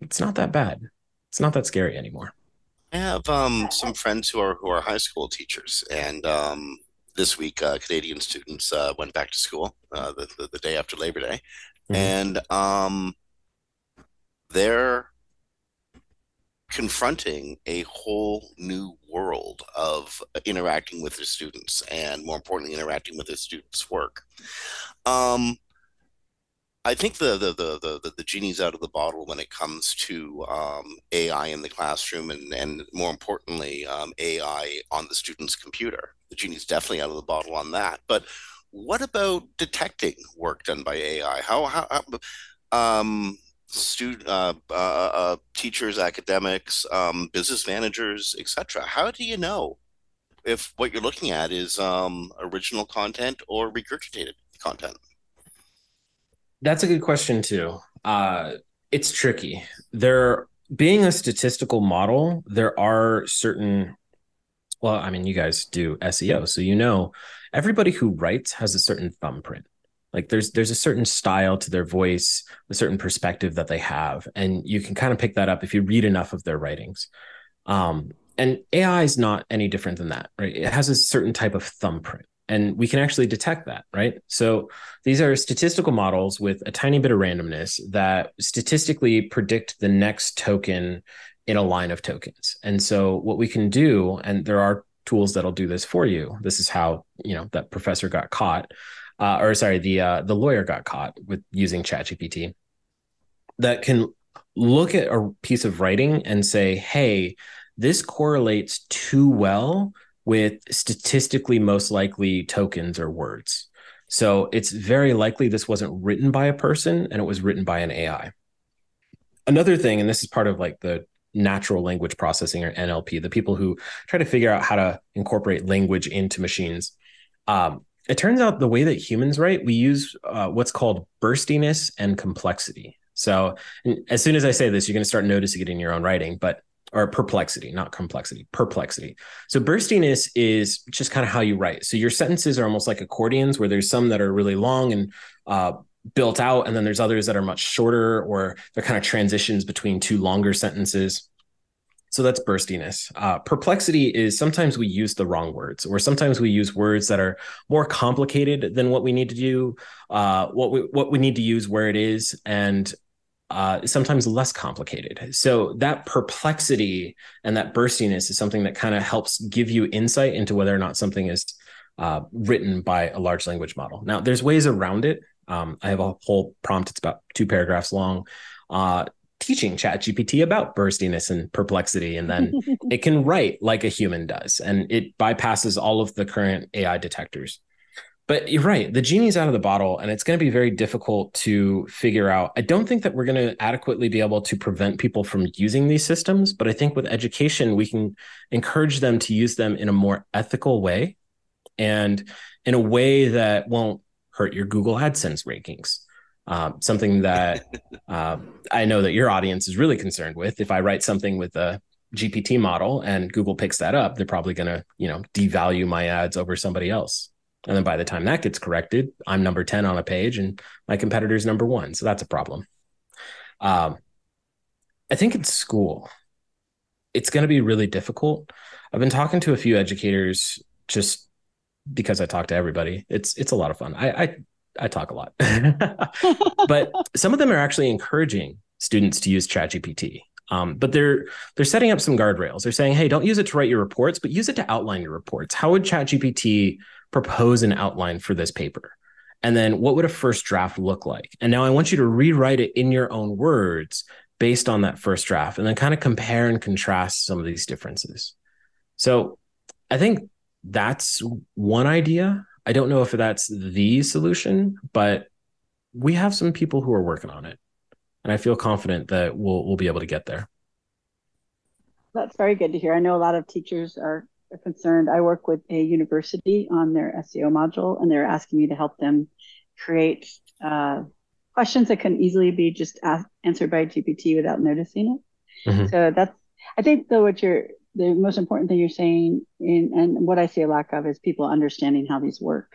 it's not that bad. It's not that scary anymore. I have um, some friends who are who are high school teachers, and um, this week uh, Canadian students uh, went back to school uh, the, the the day after Labor Day, mm-hmm. and um, they're confronting a whole new world of interacting with their students, and more importantly, interacting with their students' work. Um, I think the the, the the the genie's out of the bottle when it comes to um, A I in the classroom and, and more importantly, um, A I on the student's computer. The genie's definitely out of the bottle on that. But what about detecting work done by A I? How how um, student uh, uh, uh, teachers, academics, um, business managers, et cetera. How do you know if what you're looking at is um, original content or regurgitated content? That's a good question too. Uh, It's tricky. There, being a statistical model, there are certain, well, I mean, you guys do S E O, so you know everybody who writes has a certain thumbprint. Like there's there's a certain style to their voice, a certain perspective that they have, and you can kind of pick that up if you read enough of their writings. Um, and A I is not any different than that, right? It has a certain type of thumbprint, and we can actually detect that, right? So these are statistical models with a tiny bit of randomness that statistically predict the next token in a line of tokens. And so what we can do, and there are tools that'll do this for you. This is how, you know, that professor got caught, uh, or sorry, the uh, the lawyer got caught with using ChatGPT, that can look at a piece of writing and say, hey, this correlates too well with statistically most likely tokens or words. So it's very likely this wasn't written by a person and it was written by an A I. Another thing, and this is part of like the natural language processing or N L P, the people who try to figure out how to incorporate language into machines. Um, it turns out the way that humans write, we use uh, what's called burstiness and complexity. So and as soon as I say this, you're going to start noticing it in your own writing, but or perplexity, not complexity, perplexity. So burstiness is just kind of how you write. So your sentences are almost like accordions where there's some that are really long and uh, built out. And then there's others that are much shorter, or they're kind of transitions between two longer sentences. So that's burstiness. Uh, perplexity is sometimes we use the wrong words, or sometimes we use words that are more complicated than what we need to do, uh, what we, what we need to use where it is. And Uh, sometimes less complicated. So that perplexity and that burstiness is something that kind of helps give you insight into whether or not something is uh, written by a large language model. Now, there's ways around it. Um, I have a whole prompt. It's about two paragraphs long, uh, teaching ChatGPT about burstiness and perplexity. And then it can write like a human does, and it bypasses all of the current A I detectors. But you're right, the genie's out of the bottle, and it's going to be very difficult to figure out. I don't think that we're going to adequately be able to prevent people from using these systems, but I think with education, we can encourage them to use them in a more ethical way and in a way that won't hurt your Google AdSense rankings. Um, something that uh, I know that your audience is really concerned with. If I write something with a G P T model and Google picks that up, they're probably going to, you know, devalue my ads over somebody else. And then by the time that gets corrected, I'm number ten on a page and my competitor's number one. So that's a problem. Um, I think in school, it's going to be really difficult. I've been talking to a few educators just because I talk to everybody. It's it's a lot of fun. I I, I talk a lot. But some of them are actually encouraging students to use ChatGPT. Um, but they're they're setting up some guardrails. They're saying, hey, don't use it to write your reports, but use it to outline your reports. How would ChatGPT propose an outline for this paper? And then what would a first draft look like? And now I want you to rewrite it in your own words based on that first draft, and then kind of compare and contrast some of these differences. So I think that's one idea. I don't know if that's the solution, but we have some people who are working on it. And I feel confident that we'll we'll be able to get there. That's very good to hear. I know a lot of teachers are are concerned. I work with a university on their S E O module, and they're asking me to help them create uh, questions that can easily be just asked, answered by G P T without noticing it. Mm-hmm. So that's, I think, though, what you're, the most important thing you're saying, in, and what I see a lack of, is people understanding how these work,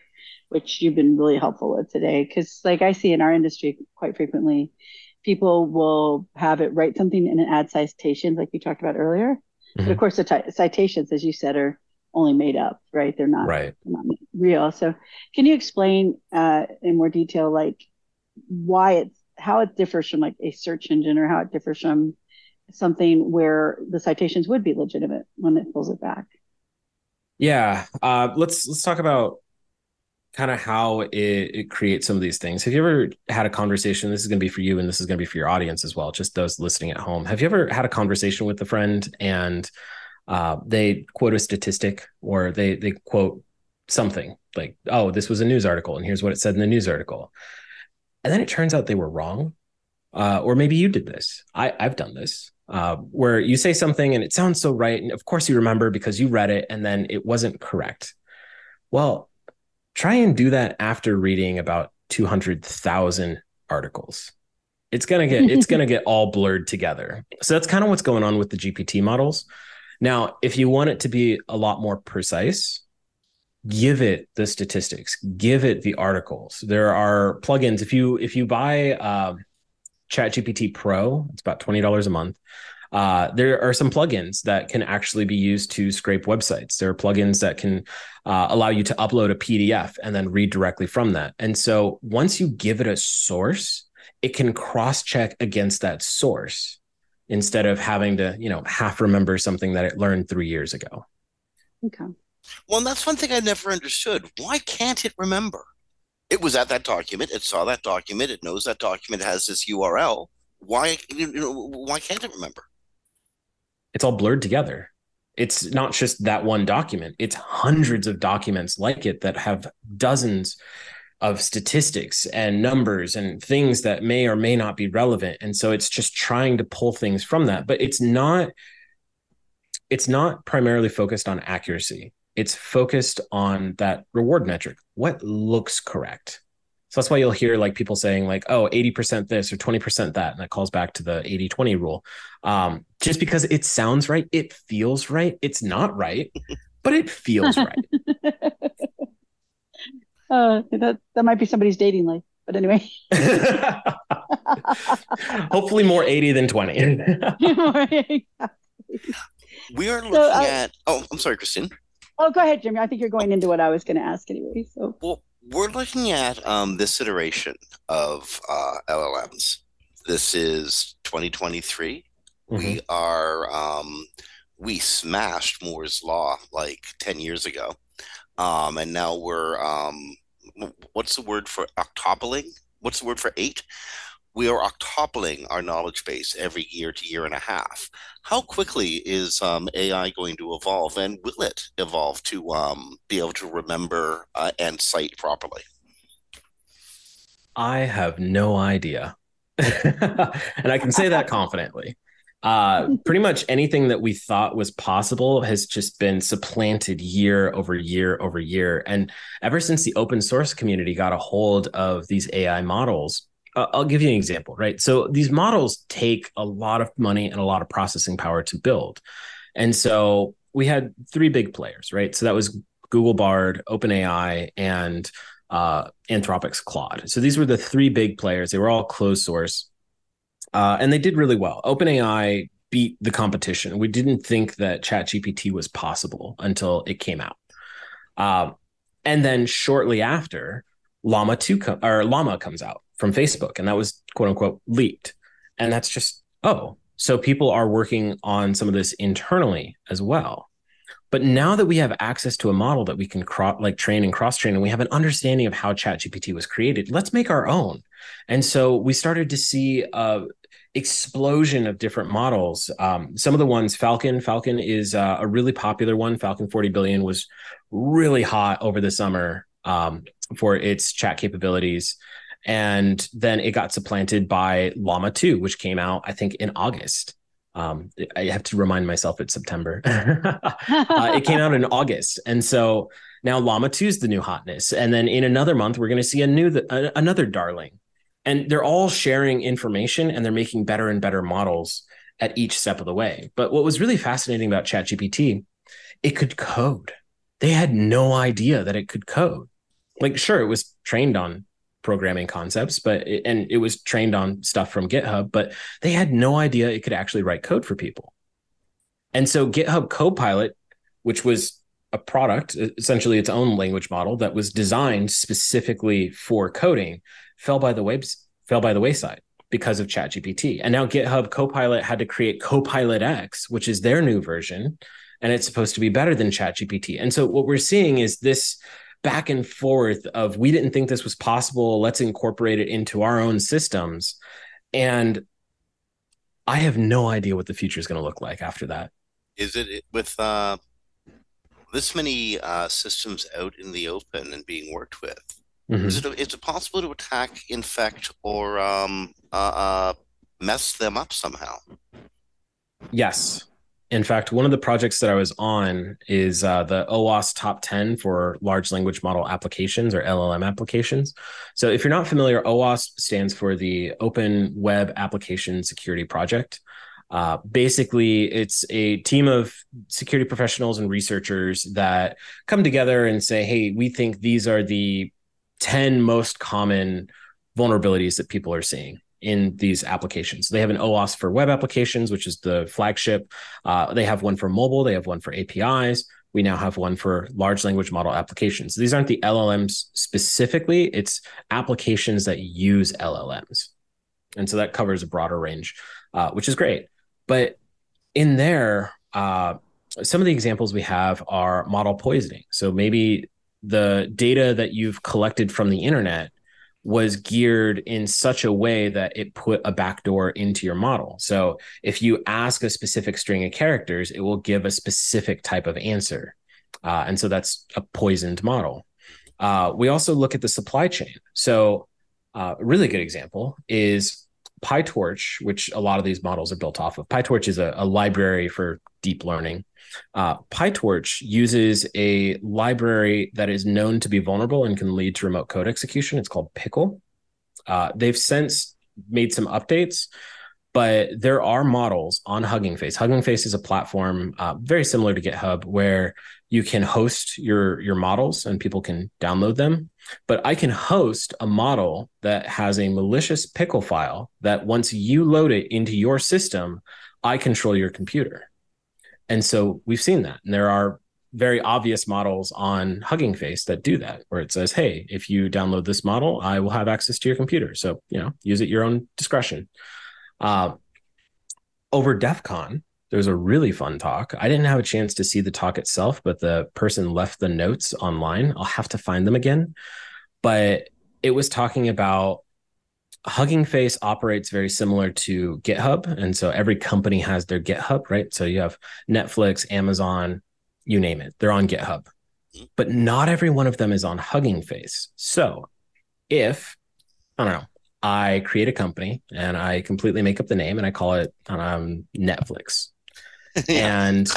which you've been really helpful with today. Because like I see in our industry quite frequently, people will have it write something in an ad citation, like you talked about earlier. But of course, the t- citations, as you said, are only made up, right? They're not, right. They're not real. So can you explain uh, in more detail, like why it's, how it differs from like a search engine, or how it differs from something where the citations would be legitimate when it pulls it back? Yeah. Uh, let's, let's talk about kind of how it, it creates some of these things. Have you ever had a conversation? This is going to be for you, and this is going to be for your audience as well, just those listening at home. Have you ever had a conversation with a friend, and uh, they quote a statistic, or they they quote something like, oh, this was a news article, and here's what it said in the news article. And then it turns out they were wrong. Uh, or maybe you did this. I, I've done this, uh, where you say something and it sounds so right. And of course you remember because you read it, and then it wasn't correct. Well, try and do that after reading about two hundred thousand articles. It's going to get, it's going to get all blurred together. So that's kind of what's going on with the G P T models. Now, if you want it to be a lot more precise, give it the statistics, give it the articles. There are plugins. If you, if you buy uh, ChatGPT Pro, it's about twenty dollars a month. Uh, there are some plugins that can actually be used to scrape websites. There are plugins that can uh, allow you to upload a P D F and then read directly from that. And so once you give it a source, it can cross-check against that source instead of having to, you know, half remember something that it learned three years ago. Okay. Well, and that's one thing I never understood. Why can't it remember? It was at that document. It saw that document. It knows that document has this U R L. Why, you know, why can't it remember? It's all blurred together. It's not just that one document. It's hundreds of documents like it that have dozens of statistics and numbers and things that may or may not be relevant. And so it's just trying to pull things from that, but it's not, it's not primarily focused on accuracy. It's focused on that reward metric. What looks correct? So that's why you'll hear like people saying like, oh, eighty percent this or twenty percent that. And that calls back to the eighty twenty rule. Um, just because it sounds right, it feels right. It's not right, but it feels right. uh, that, that might be somebody's dating life, but anyway. Hopefully more eighty than twenty. We are looking so, uh, at, oh, I'm sorry, Christine. Oh, go ahead, Jimmy. I think you're going into what I was going to ask anyway. So. Well, we're looking at um, this iteration of uh, L L Ms. This is twenty twenty-three. Mm-hmm. We are um, we smashed Moore's Law like ten years ago, um, and now we're um, what's the word for octopling? What's the word for eight? We are octopling our knowledge base every year to year and a half. How quickly is um, A I going to evolve, and will it evolve to um, be able to remember uh, and cite properly? I have no idea. And I can say that confidently. Uh, pretty much anything that we thought was possible has just been supplanted year over year over year. And ever since the open source community got a hold of these A I models, I'll give you an example, right? So these models take a lot of money and a lot of processing power to build. And so we had three big players, right? So that was Google Bard, OpenAI, and uh, Anthropic's Claude. So these were the three big players. They were all closed source. Uh, and they did really well. OpenAI beat the competition. We didn't think that ChatGPT was possible until it came out. Um, and then shortly after, Llama two com- or Llama comes out from Facebook, and that was quote unquote leaked. And that's just, oh, so people are working on some of this internally as well. But now that we have access to a model that we can cro- like train and cross train, and we have an understanding of how ChatGPT was created, let's make our own. And so we started to see a explosion of different models. Um, some of the ones, Falcon, Falcon is uh, a really popular one. Falcon forty billion was really hot over the summer um, for its chat capabilities. And then it got supplanted by Llama two, which came out, I think, in August. Um, I have to remind myself it's September. uh, it came out in August. And so now Llama two is the new hotness. And then in another month, we're going to see a new a, another darling. And they're all sharing information, and they're making better and better models at each step of the way. But what was really fascinating about ChatGPT, it could code. They had no idea that it could code. Like, sure, it was trained on programming concepts, but it, and it was trained on stuff from GitHub, but they had no idea it could actually write code for people. And so GitHub Copilot, which was a product, essentially its own language model that was designed specifically for coding, fell by the web, fell by the wayside because of ChatGPT. And now GitHub Copilot had to create Copilot X, which is their new version, and it's supposed to be better than ChatGPT. And so what we're seeing is this back and forth of, we didn't think this was possible, let's incorporate it into our own systems. And I have no idea what the future is going to look like after that. Is it with uh, this many uh, systems out in the open and being worked with? Mm-hmm. Is it is it possible to attack, infect, or um, uh, uh, mess them up somehow? Yes, In fact, one of the projects that I was on is uh, the OWASP top ten for large language model applications, or L L M applications. So if you're not familiar, OWASP stands for the Open Web Application Security Project. Uh, basically, it's a team of security professionals and researchers that come together and say, hey, we think these are the ten most common vulnerabilities that people are seeing in these applications. They have an OWASP for web applications, which is the flagship. Uh, they have one for mobile. They have one for A P Is. We now have one for large language model applications. These aren't the L L Ms specifically. It's applications that use L L Ms. And so that covers a broader range, uh, which is great. But in there, uh, some of the examples we have are model poisoning. So maybe the data that you've collected from the internet was geared in such a way that it put a backdoor into your model. So if you ask a specific string of characters, it will give a specific type of answer. Uh, and so that's a poisoned model. Uh, we also look at the supply chain. So uh, a really good example is PyTorch, which a lot of these models are built off of. PyTorch is a, a library for deep learning. Uh, PyTorch uses a library that is known to be vulnerable and can lead to remote code execution. It's called Pickle. Uh, they've since made some updates, but there are models on Hugging Face. Hugging Face is a platform uh, very similar to GitHub where you can host your, your models and people can download them. But I can host a model that has a malicious Pickle file that once you load it into your system, I control your computer. And so we've seen that. And there are very obvious models on Hugging Face that do that, where it says, hey, if you download this model, I will have access to your computer. So, you know, use it your own discretion. Uh, over DEF CON, there's a really fun talk. I didn't have a chance to see the talk itself, but the person left the notes online. I'll have to find them again. But it was talking about Hugging Face operates very similar to GitHub. And so every company has their GitHub, right? So you have Netflix, Amazon, you name it. They're on GitHub. But not every one of them is on Hugging Face. So if, I don't know, I create a company and I completely make up the name and I call it um, Netflix. And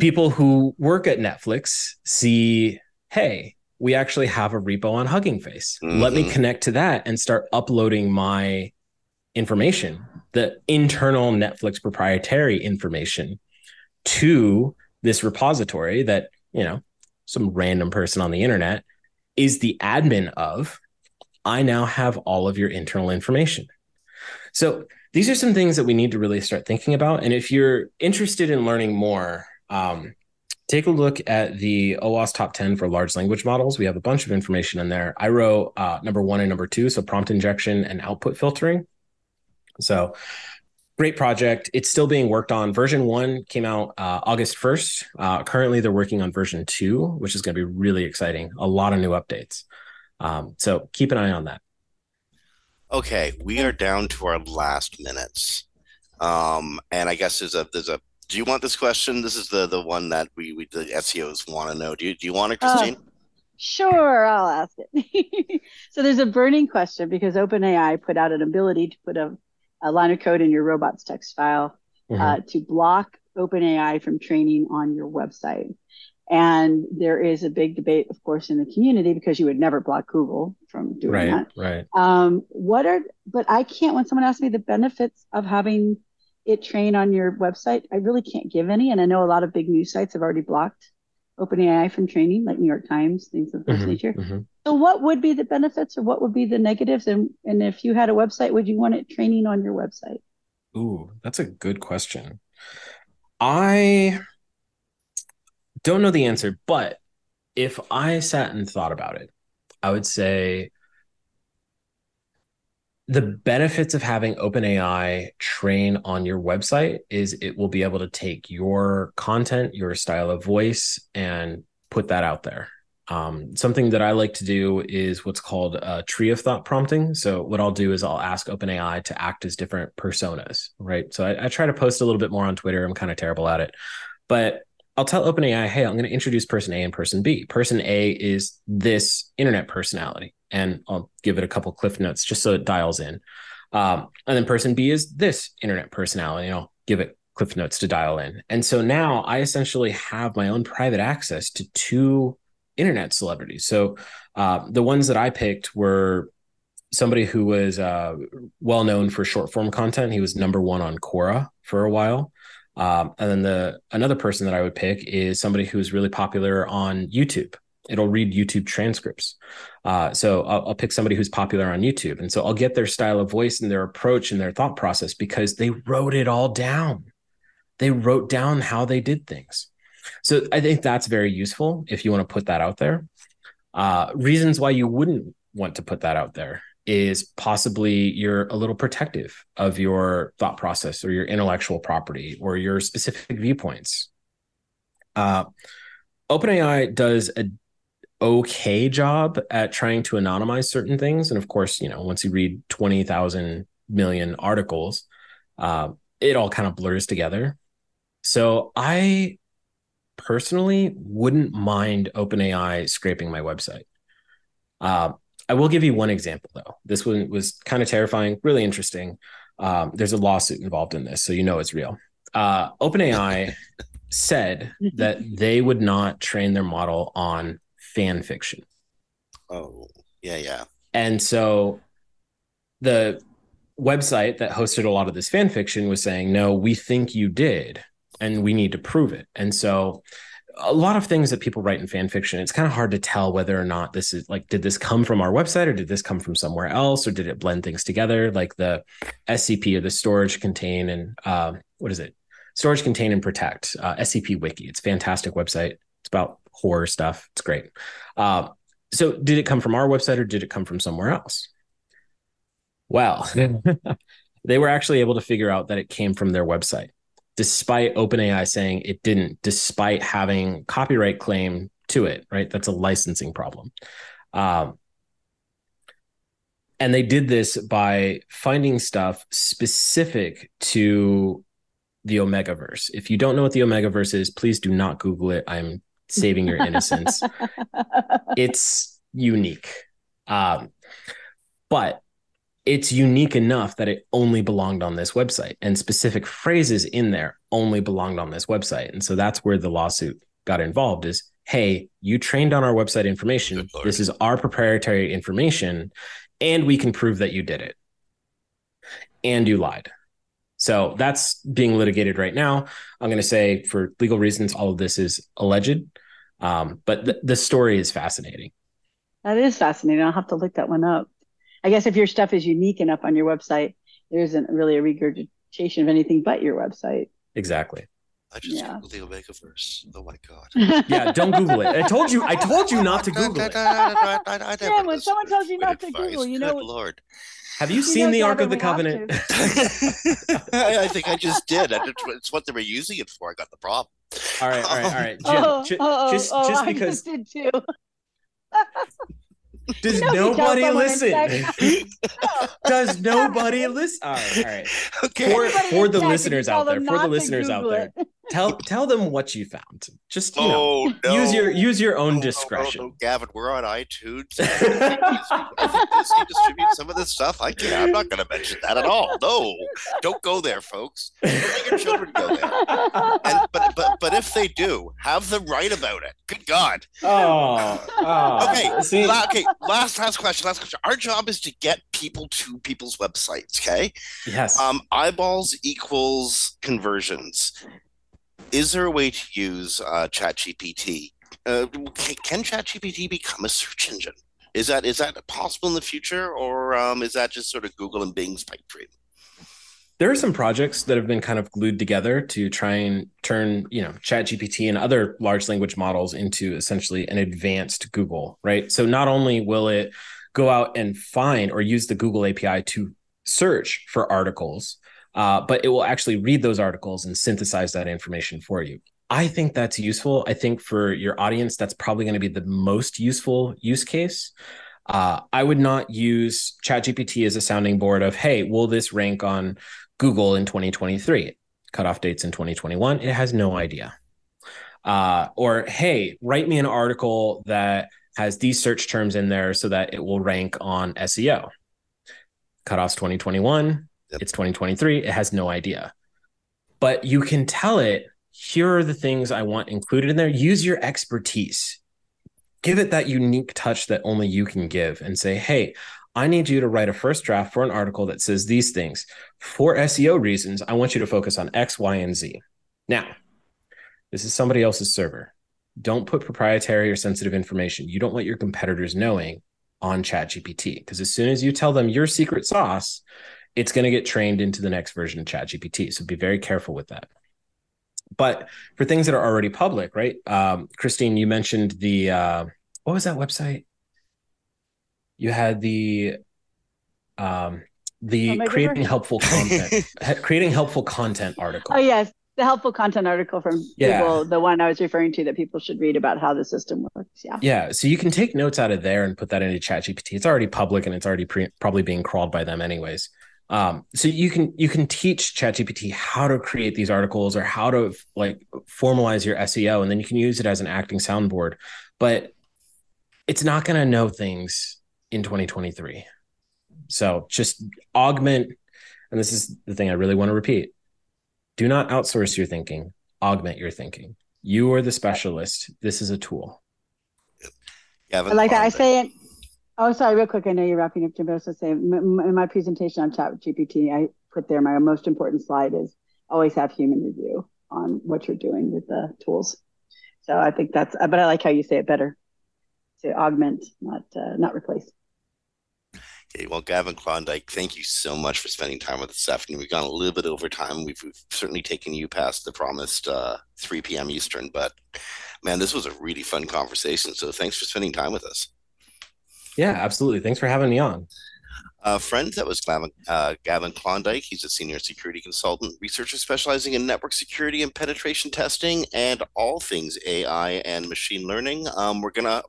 people who work at Netflix see, hey, we actually have a repo on Hugging Face. Mm-hmm. Let me connect to that and start uploading my information, the internal Netflix proprietary information, to this repository that, you know, some random person on the internet is the admin of. I now have all of your internal information. So these are some things that we need to really start thinking about. And if you're interested in learning more, um, take a look at the OWASP top ten for large language models. We have a bunch of information in there. I wrote uh, number one and number two, so prompt injection and output filtering. So great project. It's still being worked on. Version one came out uh, August first. Uh, currently, they're working on version two, which is going to be really exciting. A lot of new updates. Um, so keep an eye on that. Okay, we are down to our last minutes. Um, and I guess there's a there's a do you want this question? This is the the one that we, we the S E Os want to know. Do you do you want it, Christine? Uh, sure, I'll ask it. So there's a burning question because OpenAI put out an ability to put a, a line of code in your robots text file mm-hmm. uh, to block OpenAI from training on your website. And there is a big debate, of course, in the community because you would never block Google from doing right, that. Right. Um, what are but I can't when someone asks me the benefits of having it train on your website, I really can't give any. And I know a lot of big news sites have already blocked OpenAI from training, like New York Times, things of this mm-hmm, nature. Mm-hmm. So what would be the benefits or what would be the negatives? And, and if you had a website, would you want it training on your website? Ooh, that's a good question. I don't know the answer, but if I sat and thought about it, I would say the benefits of having OpenAI train on your website is it will be able to take your content, your style of voice, and put that out there. Um, something that I like to do is what's called a tree of thought prompting. So what I'll do is I'll ask OpenAI to act as different personas, right? So I, I try to post a little bit more on Twitter. I'm kind of terrible at it, but I'll tell OpenAI, hey, I'm going to introduce person A and person B. Person A is this internet personality. And I'll give it a couple cliff notes just so it dials in. Um, and then person B is this internet personality. And I'll give it Cliff Notes to dial in. And so now I essentially have my own private access to two internet celebrities. So uh, the ones that I picked were somebody who was uh, well known for short form content. He was number one on Quora for a while. Um, and then the another person that I would pick is somebody who's really popular on YouTube. It'll read YouTube transcripts. Uh, so I'll, I'll pick somebody who's popular on YouTube. And so I'll get their style of voice and their approach and their thought process because they wrote it all down. They wrote down how they did things. So I think that's very useful if you want to put that out there. Uh, reasons why you wouldn't want to put that out there is possibly you're a little protective of your thought process or your intellectual property or your specific viewpoints. Uh, OpenAI does a okay job at trying to anonymize certain things. And of course, you know, once you read twenty thousand million articles, uh, it all kind of blurs together. So I personally wouldn't mind OpenAI scraping my website. Uh, I will give you one example, though. This one was kind of terrifying, really interesting. Um, there's a lawsuit involved in this, so you know it's real. Uh, OpenAI said that they would not train their model on fan fiction. Oh, yeah, yeah. And so the website that hosted a lot of this fan fiction was saying, no, we think you did, and we need to prove it. And so a lot of things that people write in fan fiction, it's kind of hard to tell whether or not this is like, did this come from our website or did this come from somewhere else? Or did it blend things together? Like the S C P or the storage contain and uh, what is it? Storage contain and protect, uh, S C P wiki. It's a fantastic website. It's about horror stuff. It's great. Uh, so did it come from our website or did it come from somewhere else? Well, they were actually able to figure out that it came from their website, despite OpenAI saying it didn't, despite having copyright claim to it, right? That's a licensing problem. Um, and they did this by finding stuff specific to the Omegaverse. If you don't know what the Omegaverse is, please do not Google it. I'm saving your innocence. It's unique. Um, but it's unique enough that it only belonged on this website, and specific phrases in there only belonged on this website. And so that's where the lawsuit got involved is, hey, you trained on our website information. This is our proprietary information, and we can prove that you did it. And you lied. So that's being litigated right now. I'm going to say for legal reasons, all of this is alleged. Um, but th- the story is fascinating. That is fascinating. I'll have to look that one up. I guess if your stuff is unique enough on your website, there isn't really a regurgitation of anything but your website. Exactly. I just yeah. Googled the Omegaverse. Oh my God. Yeah, don't Google it. I told you I told you not to Google it. Yeah, when someone tells you not to Google, you know. Good Lord. Have you, you seen the Ark of the Covenant? I think I just did. I did. It's what they were using it for. I got the problem. All right, all right, all right. Jim, oh, j- oh, just, oh, just because. I just did too. Does you know, nobody listen? No. Does nobody listen? All right, all right. Okay. For, for the listeners out there, for the listeners out there, tell tell them what you found. Just you oh, know, no. use your use your own oh, discretion. Oh, oh, oh, Gavin, we're on iTunes. Disney distributes some of this stuff. I can't. I'm not going to mention that at all. No, don't go there, folks. Don't let your children go there. And, but but but if they do, have them write about it. Good God. Oh. oh. Okay. See? La- okay. Last last question. Last question. Our job is to get people to people's websites. Okay. Yes. Um, eyeballs equals conversions. Is there a way to use uh, ChatGPT? Uh, can, can ChatGPT become a search engine? Is that is that possible in the future, or um, is that just sort of Google and Bing's pipe dream? There are some projects that have been kind of glued together to try and turn, you know, ChatGPT and other large language models into essentially an advanced Google, right? So not only will it go out and find or use the Google A P I to search for articles, uh, but it will actually read those articles and synthesize that information for you. I think that's useful. I think for your audience, that's probably going to be the most useful use case. Uh, I would not use ChatGPT as a sounding board of, hey, will this rank on Google in twenty twenty-three? Cutoff dates in twenty twenty-one. It has no idea. Uh, or, hey, write me an article that has these search terms in there so that it will rank on S E O. Cutoff's twenty twenty-one. Yep. It's twenty twenty-three. It has no idea. but you can tell it, here are the things I want included in there. Use your expertise. Give it that unique touch that only you can give and say, hey, I need you to write a first draft for an article that says these things. For S E O reasons, I want you to focus on X, Y, and Z. Now, this is somebody else's server. Don't put proprietary or sensitive information you don't want your competitors knowing on ChatGPT, because as soon as you tell them your secret sauce, it's going to get trained into the next version of ChatGPT. So be very careful with that. But for things that are already public, right? Um, Christine, you mentioned the, uh, what was that website? You had the um, the oh, creating helpful content, creating helpful content article. Oh, yes. The helpful content article from yeah. Google, the one I was referring to that people should read about how the system works. Yeah. Yeah. So you can take notes out of there and put that into ChatGPT. It's already public and it's already pre- probably being crawled by them anyways. Um, so you can you can teach ChatGPT how to create these articles or how to like formalize your S E O, and then you can use it as an acting soundboard. But it's not going to know things in twenty twenty-three. So just augment, and this is the thing I really want to repeat. Do not outsource your thinking, augment your thinking. You are the specialist. This is a tool. Yeah, I like that. I say it. Oh, sorry, real quick. I know you're wrapping up, Jim. I was just saying, in my presentation on ChatGPT, I put there my most important slide is always have human review on what you're doing with the tools. So I think that's, but I like how you say it better. To augment, not uh, not replace. Okay, well, Gavin Klondike, thank you so much for spending time with us this afternoon. We've gone a little bit over time. We've, we've certainly taken you past the promised uh, three p.m. Eastern, but man, this was a really fun conversation. So thanks for spending time with us. Yeah, absolutely. Thanks for having me on. Uh, friends, that was Gavin, uh, Gavin Klondike. He's a senior security consultant, researcher specializing in network security and penetration testing and all things A I and machine learning. Um, we're going to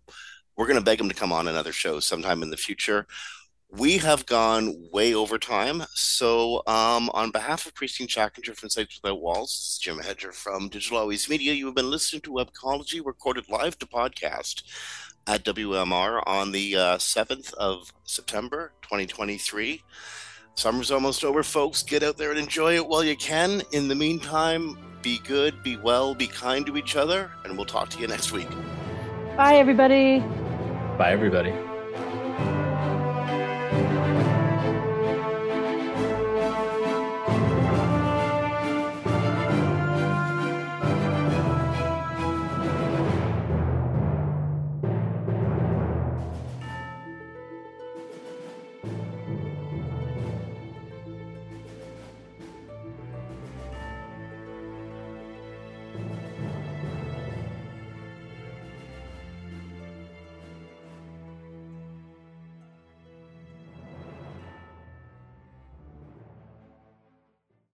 We're going to beg him to come on another show sometime in the future. We have gone way over time. So um, on behalf of Christine Schackinger from Sites Without Walls, this is Jim Hedger from Digital Always Media. You have been listening to Webcology, recorded live to podcast at W M R on the uh, seventh of September, twenty twenty-three. Summer's almost over, folks. Get out there and enjoy it while you can. In the meantime, be good, be well, be kind to each other, and we'll talk to you next week. Bye, everybody. Bye, everybody.